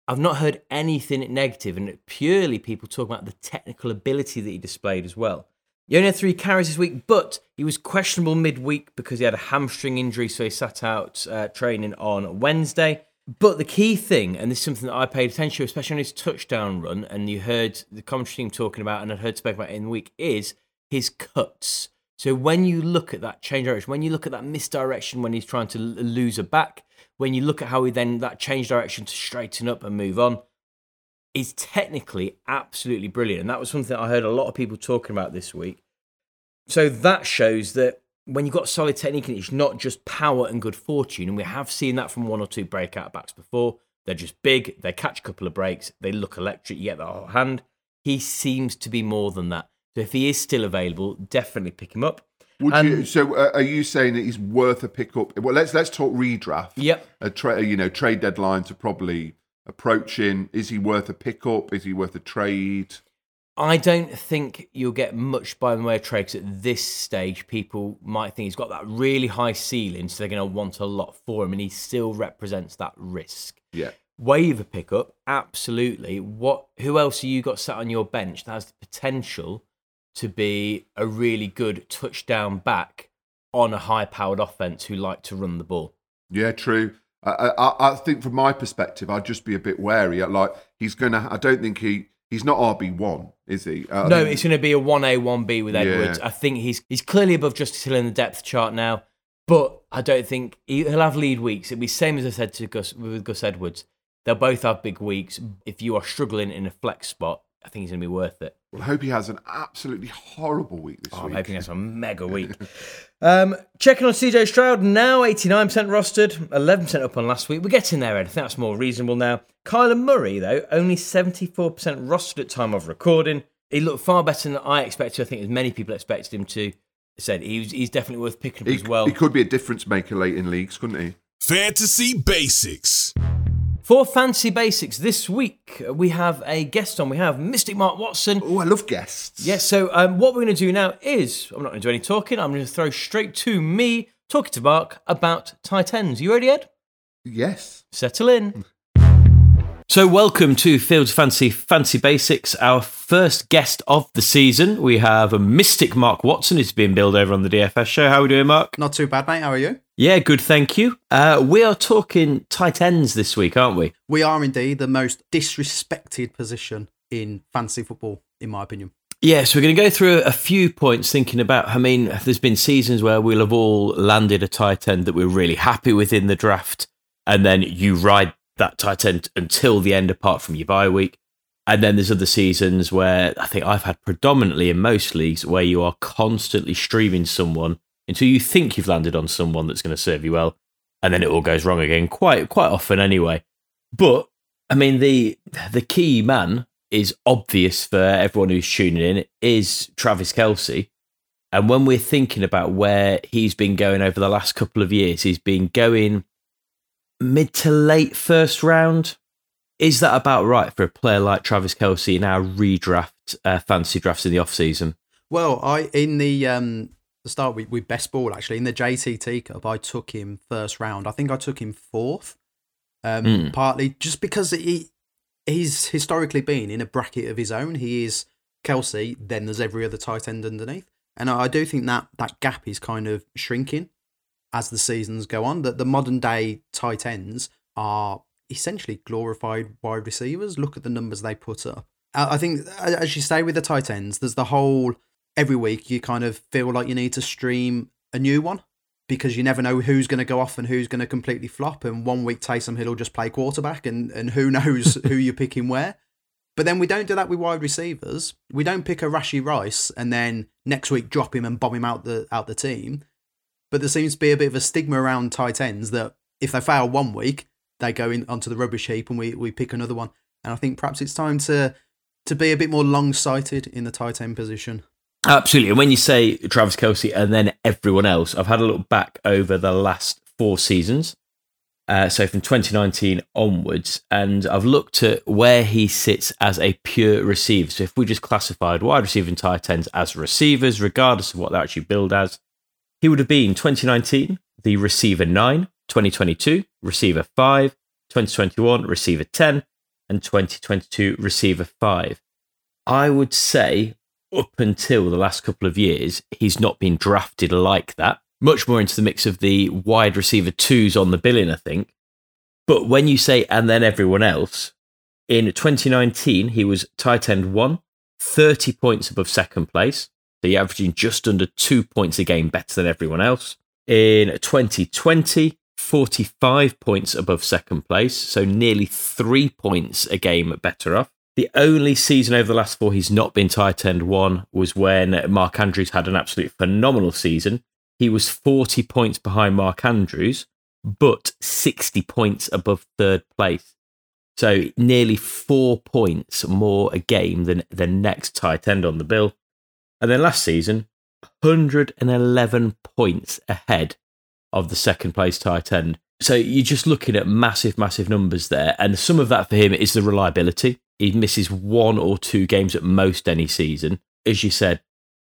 I've not heard anything negative, and purely people talking about the technical ability that he displayed as well. He only had 3 carries this week, but he was questionable midweek because he had a hamstring injury, so he sat out training on Wednesday. But the key thing, and this is something that I paid attention to, especially on his touchdown run, and you heard the commentary team talking about, and I'd heard spoken about in the week, is his cuts. So when you look at that change direction, when you look at that misdirection when he's trying to lose a back, when you look at how he then, that change direction to straighten up and move on, is technically absolutely brilliant. And that was something I heard a lot of people talking about this week. So that shows that when you've got solid technique, it's not just power and good fortune. And we have seen that from 1 or 2 breakout backs before. They're just big. They catch a couple of breaks. They look electric. You get the hot hand. He seems to be more than that. So if he is still available, definitely pick him up. Are you saying that he's worth a pickup? Well, let's talk redraft. Yep. Trade deadlines are probably approaching. Is he worth a pickup? Is he worth a trade? I don't think you'll get much by the way of trades at this stage. People might think he's got that really high ceiling, so they're going to want a lot for him, and he still represents that risk. Yeah. Waiver pickup, absolutely. Who else have you got sat on your bench that has the potential to be a really good touchdown back on a high-powered offense who like to run the ball? Yeah, true. I think from my perspective, I'd just be a bit wary. Like I don't think he's not RB1, is he? It's going to be a 1A, 1B with Edwards. I think he's clearly above Justice Hill in the depth chart now, but I don't think he'll have lead weeks. It'll be the same as I said to Gus Edwards. They'll both have big weeks. If you are struggling in a flex spot, I think he's going to be worth it. Well, I hope he has an absolutely horrible week this week. I'm hoping he has a mega week. Checking on CJ Stroud, now 89% rostered, 11% up on last week. We're getting there, Ed. I think that's more reasonable now. Kyler Murray, though, only 74% rostered at time of recording. He looked far better than I expected. I think as many people expected him to. I said he's definitely worth picking up as well. He could be a difference maker late in leagues, couldn't he? Fantasy Basics. For Fantasy Basics this week, we have a guest on. We have Mystic Mark Watson. Oh, I love guests. Yes, so what we're going to do now is, I'm not going to do any talking, I'm going to throw straight to me, talking to Mark about tight ends. You ready, Ed? Yes. Settle in. So welcome to Fields Fantasy Basics, our first guest of the season. We have a Mystic Mark Watson who's been billed over on the DFS show. How are we doing, Mark? Not too bad, mate. How are you? Yeah, good, thank you. We are talking tight ends this week, aren't we? We are indeed. The most disrespected position in fantasy football, in my opinion. Yeah, so we're going to go through a few points thinking about, I mean, there's been seasons where we'll have all landed a tight end that we're really happy with in the draft, and then you ride that tight end until the end apart from your bye week. And then there's other seasons where I think I've had predominantly in most leagues where you are constantly streaming someone until you think you've landed on someone that's going to serve you well, and then it all goes wrong again quite often anyway. But I mean the key man is obvious for everyone who's tuning in is Travis Kelce. And when we're thinking about where he's been going over the last couple of years, he's been going mid to late first round. Is that about right for a player like Travis Kelce in our redraft fantasy drafts in the offseason? Well, to start with best ball, actually, in the JTT Cup, I took him first round. I think I took him fourth, partly just because he's historically been in a bracket of his own. He is Kelce, then there's every other tight end underneath. And I do think that gap is kind of shrinking. as the seasons go on, that the modern day tight ends are essentially glorified wide receivers. Look at the numbers they put up. I think, as you say, with the tight ends, there's the whole, every week you kind of feel like you need to stream a new one because you never know who's going to go off and who's going to completely flop. And one week Taysom Hill will just play quarterback and who knows who you're picking where. But then we don't do that with wide receivers. We don't pick a Rashi Rice and then next week drop him and bomb him out the team. But there seems to be a bit of a stigma around tight ends that if they fail one week, they go in onto the rubbish heap and we pick another one. And I think perhaps it's time to be a bit more long-sighted in the tight end position. Absolutely. And when you say Travis Kelce and then everyone else, I've had a look back over the last four seasons, so from 2019 onwards, and I've looked at where he sits as a pure receiver. So if we just classified wide receiver and tight ends as receivers, regardless of what they actually build as, he would have been 2019, the receiver 9, 2022, receiver 5, 2021, receiver 10, and 2022, receiver 5. I would say up until the last couple of years, he's not been drafted like that. Much more into the mix of the wide receiver 2s on the billing, I think. But when you say, and then everyone else, in 2019, he was tight end 1, 30 points above second place. So you're averaging just under 2 points a game better than everyone else. In 2020, 45 points above second place, so nearly 3 points a game better off. The only season over the last four he's not been tight end 1 was when Mark Andrews had an absolute phenomenal season. He was 40 points behind Mark Andrews, but 60 points above third place. So nearly 4 points more a game than the next tight end on the bill. And then last season, 111 points ahead of the second place tight end. So you're just looking at massive, massive numbers there. And some of that for him is the reliability. He misses 1 or 2 games at most any season. As you said,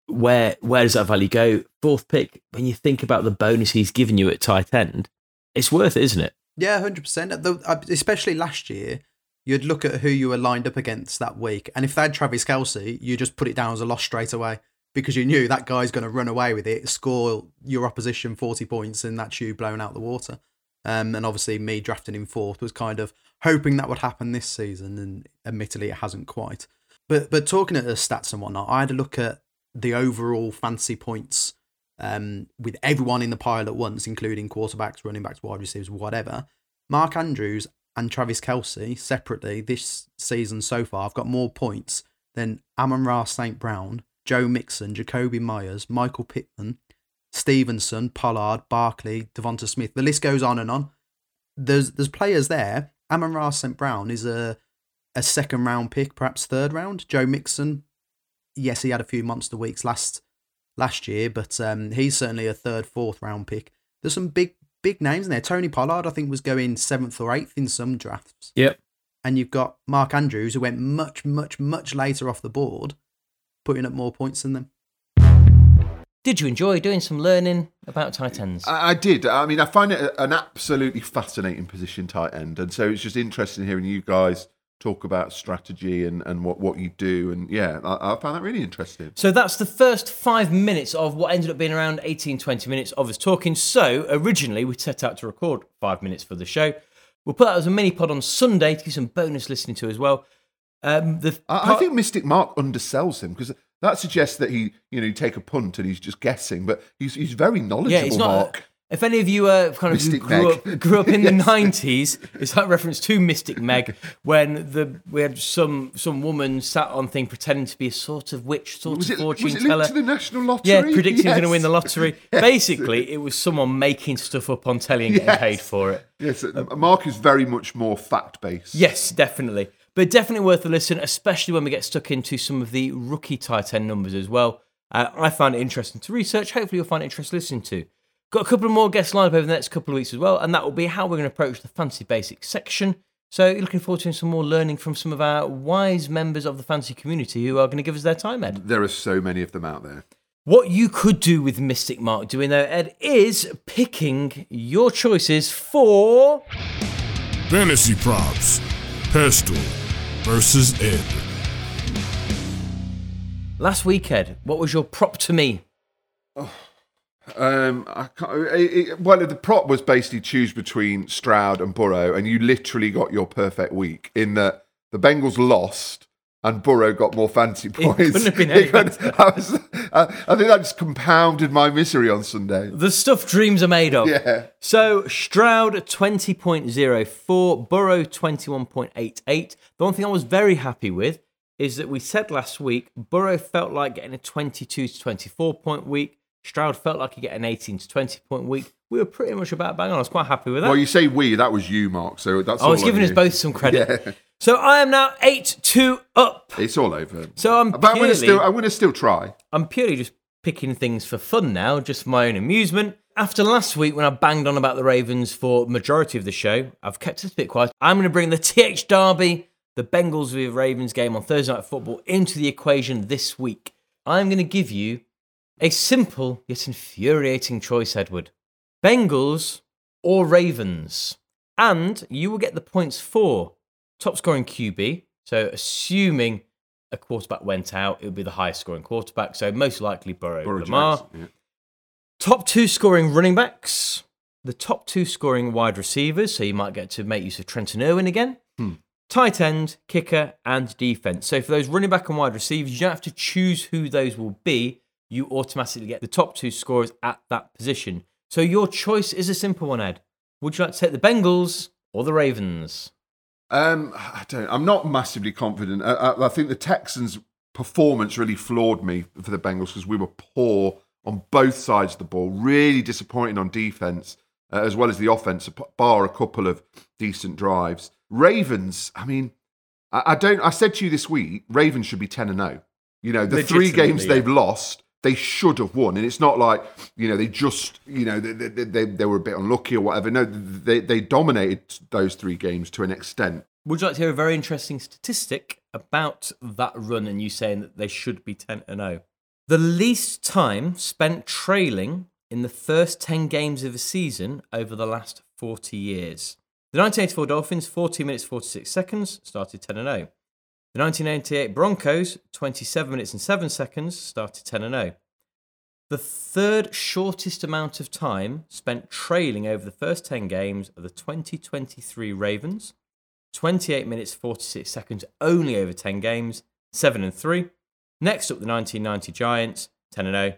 where does that value go? Fourth pick, when you think about the bonus he's given you at tight end, it's worth it, isn't it? Yeah, 100%. Especially last year, you'd look at who you were lined up against that week. And if they had Travis Kelce, you just put it down as a loss straight away because you knew that guy's going to run away with it, score your opposition 40 points and that's you blown out the water. And obviously me drafting him fourth was kind of hoping that would happen this season. And admittedly, it hasn't quite. But talking at the stats and whatnot, I had a look at the overall fantasy points with everyone in the pile at once, including quarterbacks, running backs, wide receivers, whatever. Mark Andrews and Travis Kelce separately this season so far, I've got more points than Amon-Ra St. Brown, Joe Mixon, Jacoby Myers, Michael Pittman, Stevenson, Pollard, Barkley, Devonta Smith. The list goes on and on. There's players there. Amon-Ra St. Brown is a second round pick, perhaps third round. Joe Mixon, yes, he had a few monster weeks last year, but he's certainly a third, fourth round pick. There's some big names in there. Tony Pollard, I think, was going 7th or 8th in some drafts. Yep. And you've got Mark Andrews, who went much, much, much later off the board, putting up more points than them. Did you enjoy doing some learning about tight ends? I did. I mean, I find it an absolutely fascinating position, tight end. And so it's just interesting hearing you guys talk about strategy and what you do. And yeah, I found that really interesting. So that's the first 5 minutes of what ended up being around 18, 20 minutes of us talking. So originally we set out to record 5 minutes for the show. We'll put that as a mini pod on Sunday to give some bonus listening to as well. I think Mystic Mark undersells him because that suggests that he, take a punt and he's just guessing, but he's very knowledgeable, yeah, he's not, Mark. If any of you grew up in the 90s, it's that reference to Mystic Meg when we had some woman sat on thing pretending to be a sort of witch, sort of fortune teller. Was it linked to the National Lottery? Yeah, predicting who's going to win the lottery. Yes. Basically, it was someone making stuff up on telly and getting paid for it. Yes, Mark is very much more fact-based. Yes, definitely. But definitely worth a listen, especially when we get stuck into some of the rookie tight end numbers as well. I found it interesting to research. Hopefully, you'll find it interesting to listen to. Got a couple of more guests lined up over the next couple of weeks as well, and that will be how we're going to approach the Fantasy Basics section. So you're looking forward to some more learning from some of our wise members of the fantasy community who are going to give us their time, Ed. There are so many of them out there. What you could do with Mystic Mark doing though, Ed, is picking your choices for Fantasy Props, Pestle versus Ed. Last week, Ed, what was your prop to me? Oh. The prop was basically choose between Stroud and Burrow, and you literally got your perfect week in that the Bengals lost and Burrow got more fancy points. It couldn't have been any better. I think that just compounded my misery on Sunday. The stuff dreams are made of. Yeah. So Stroud 20.04, Burrow 21.88. The one thing I was very happy with is that we said last week Burrow felt like getting a 22 to 24 point week. Stroud felt like he'd get an 18 to 20 point week. We were pretty much about bang on. I was quite happy with that. Well, you say we, that was you, Mark. So that's all I was giving us both some credit. Yeah. So I am now 8-2 up. It's all over. So I'm going to still try. I'm purely just picking things for fun now, just for my own amusement. After last week when I banged on about the Ravens for majority of the show, I've kept it a bit quiet. I'm going to bring the TH Derby, the Bengals v Ravens game on Thursday Night Football, into the equation this week. I'm going to give you a simple yet infuriating choice, Edward. Bengals or Ravens. And you will get the points for top scoring QB. So assuming a quarterback went out, it would be the highest scoring quarterback. So most likely Burrow Lamar. Yeah. Top two scoring running backs. The top two scoring wide receivers. So you might get to make use of Trenton Irwin again. Tight end, kicker, and defense. So for those running back and wide receivers, you don't have to choose who those will be. You automatically get the top two scorers at that position. So your choice is a simple one, Ed. Would you like to take the Bengals or the Ravens? I'm not massively confident. I think the Texans' performance really floored me for the Bengals because we were poor on both sides of the ball, really disappointing on defense as well as the offense, bar a couple of decent drives. Ravens, I mean, I said to you this week, Ravens should be 10-0. You know, the three games they've lost, they should have won. And it's not like, you know, they just, you know, they were a bit unlucky or whatever. No, they dominated those three games to an extent. Would you like to hear a very interesting statistic about that run and you saying that they should be 10-0? The least time spent trailing in the first 10 games of a season over the last 40 years. The 1984 Dolphins, 14 minutes, 46 seconds, started 10-0. The 1998 Broncos, 27 minutes and 7 seconds, started 10-0. The third shortest amount of time spent trailing over the first 10 games are the 2023 Ravens, 28 minutes, 46 seconds, only over 10 games, 7-3. Next up, the 1990 Giants, 10-0.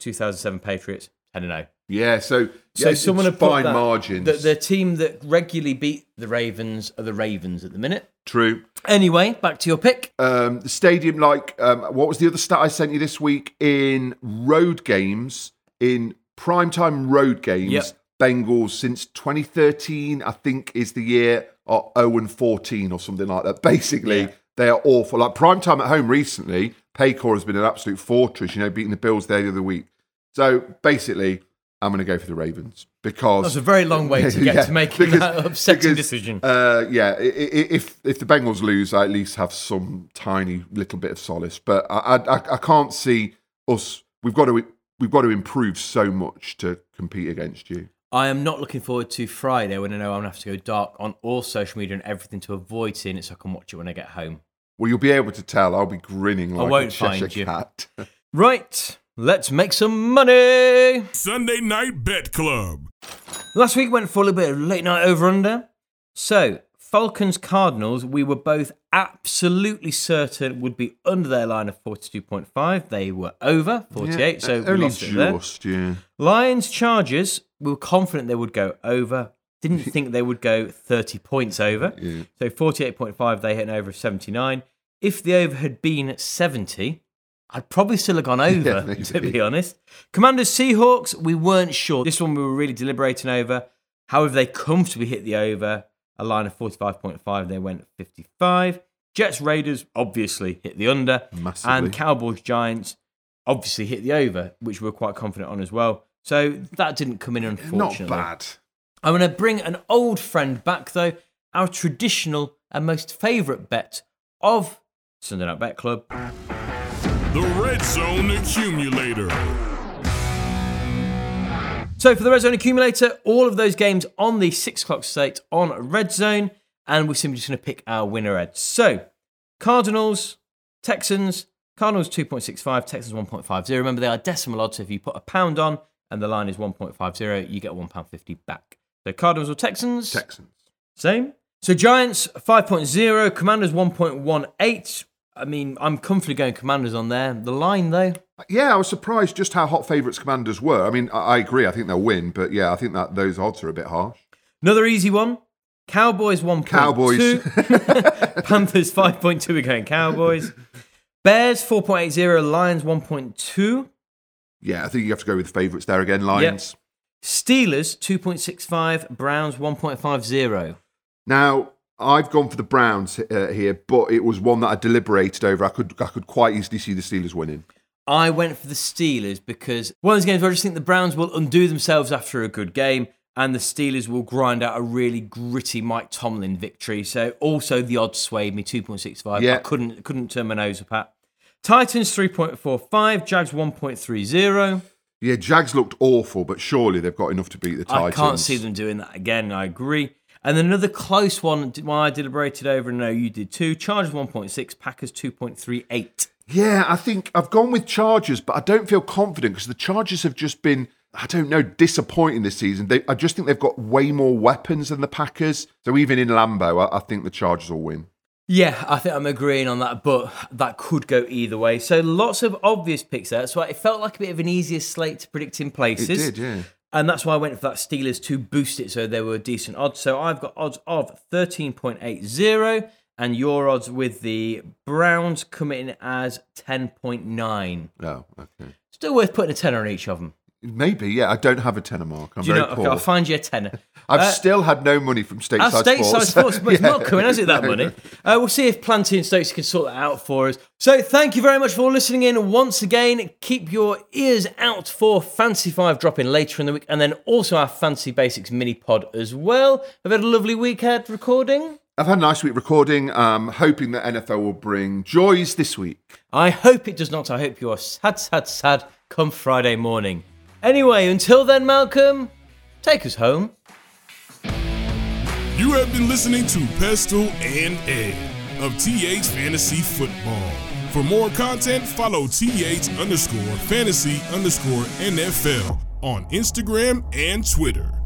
2007 Patriots, 10-0. Yeah, so someone had fine margins. The team that regularly beat the Ravens are the Ravens at the minute. True. Anyway, back to your pick. The stadium, what was the other stat I sent you this week? In road games, in primetime road games, yep. Bengals since 2013, I think, is the year, are 0-14 or something like that. Basically, They are awful. Like primetime at home recently, Paycor has been an absolute fortress, you know, beating the Bills there the other week. So basically, I'm going to go for the Ravens because that's a very long way to get to making that upsetting decision. If the Bengals lose, I at least have some tiny little bit of solace. But I can't see us. We've got to improve so much to compete against you. I am not looking forward to Friday when I know I'm going to have to go dark on all social media and everything to avoid seeing it, so I can watch it when I get home. Well, you'll be able to tell. I'll be grinning like a Cheshire cat. Right. Let's make some money! Sunday Night Bet Club. Last week went for a little bit of late night over-under. So, Falcons Cardinals, we were both absolutely certain would be under their line of 42.5. They were over 48, so we lost it there. Lions Chargers, we were confident they would go over. Didn't think they would go 30 points over. Yeah. So 48.5, they hit an over of 79. If the over had been 70... I'd probably still have gone over, to be honest. Commanders, Seahawks, we weren't sure. This one we were really deliberating over. However, they comfortably hit the over, a line of 45.5. They went 55. Jets, Raiders, obviously hit the under. Massively. And Cowboys, Giants, obviously hit the over, which we were quite confident on as well. So that didn't come in, unfortunately. Not bad. I'm going to bring an old friend back, though. Our traditional and most favourite bet of Sunday Night Bet Club. The Red Zone Accumulator. So for the Red Zone Accumulator, all of those games on the 6 o'clock slate on Red Zone, and we're simply just going to pick our winner, Ed. So, Cardinals 2.65, Texans 1.50. Remember, they are decimal odds, so if you put a pound on, and the line is 1.50, you get £1.50 back. So Cardinals or Texans? Texans. Same. So Giants, 5.0, Commanders, 1.18. I mean, I'm comfortably going Commanders on there. The line, though? Yeah, I was surprised just how hot favourites Commanders were. I mean, I agree. I think they'll win. But, yeah, I think that those odds are a bit harsh. Another easy one. Cowboys, 1.2. Cowboys. Panthers, 5.2. We're going Cowboys. Bears, 4.80. Lions, 1.2. Yeah, I think you have to go with favourites there again, Lions. Yep. Steelers, 2.65. Browns, 1.50. Now, I've gone for the Browns here, but it was one that I deliberated over. I could quite easily see the Steelers winning. I went for the Steelers because one of those games where I just think the Browns will undo themselves after a good game, and the Steelers will grind out a really gritty Mike Tomlin victory. So also the odds swayed me, 2.65. Yeah. I couldn't turn my nose up at. Titans 3.45, Jags 1.30. Yeah, Jags looked awful, but surely they've got enough to beat the Titans. I can't see them doing that again. I agree. And then another close one I deliberated over, and I know you did too. Chargers 1.6, Packers 2.38. Yeah, I think I've gone with Chargers, but I don't feel confident because the Chargers have just been, I don't know, disappointing this season. I just think they've got way more weapons than the Packers. So even in Lambeau, I think the Chargers will win. Yeah, I think I'm agreeing on that, but that could go either way. So lots of obvious picks there. That's why it felt like a bit of an easier slate to predict in places. It did, yeah. And that's why I went for that Steelers to boost it so there were decent odds. So I've got odds of 13.80 and your odds with the Browns come in as 10.9. Oh, okay. Still worth putting a tenner on each of them. Maybe, yeah. I don't have a tenner, Mark. I'm very poor. Okay, I'll find you a tenner. I've still had no money from Stateside Sports. Stateside Sports, but it's not coming, has it, that money? We'll see if Planty and Stokes can sort that out for us. So thank you very much for listening in once again. Keep your ears out for Fantasy 5 dropping later in the week, and then also our Fantasy Basics mini-pod as well. I've had a lovely weekend recording. I've had a nice week recording, hoping that NFL will bring joys this week. I hope it does not. I hope you are sad come Friday morning. Anyway, until then, Malcolm, take us home. You have been listening to Pestle and Ed of TH Fantasy Football. For more content, follow TH_Fantasy_NFL on Instagram and Twitter.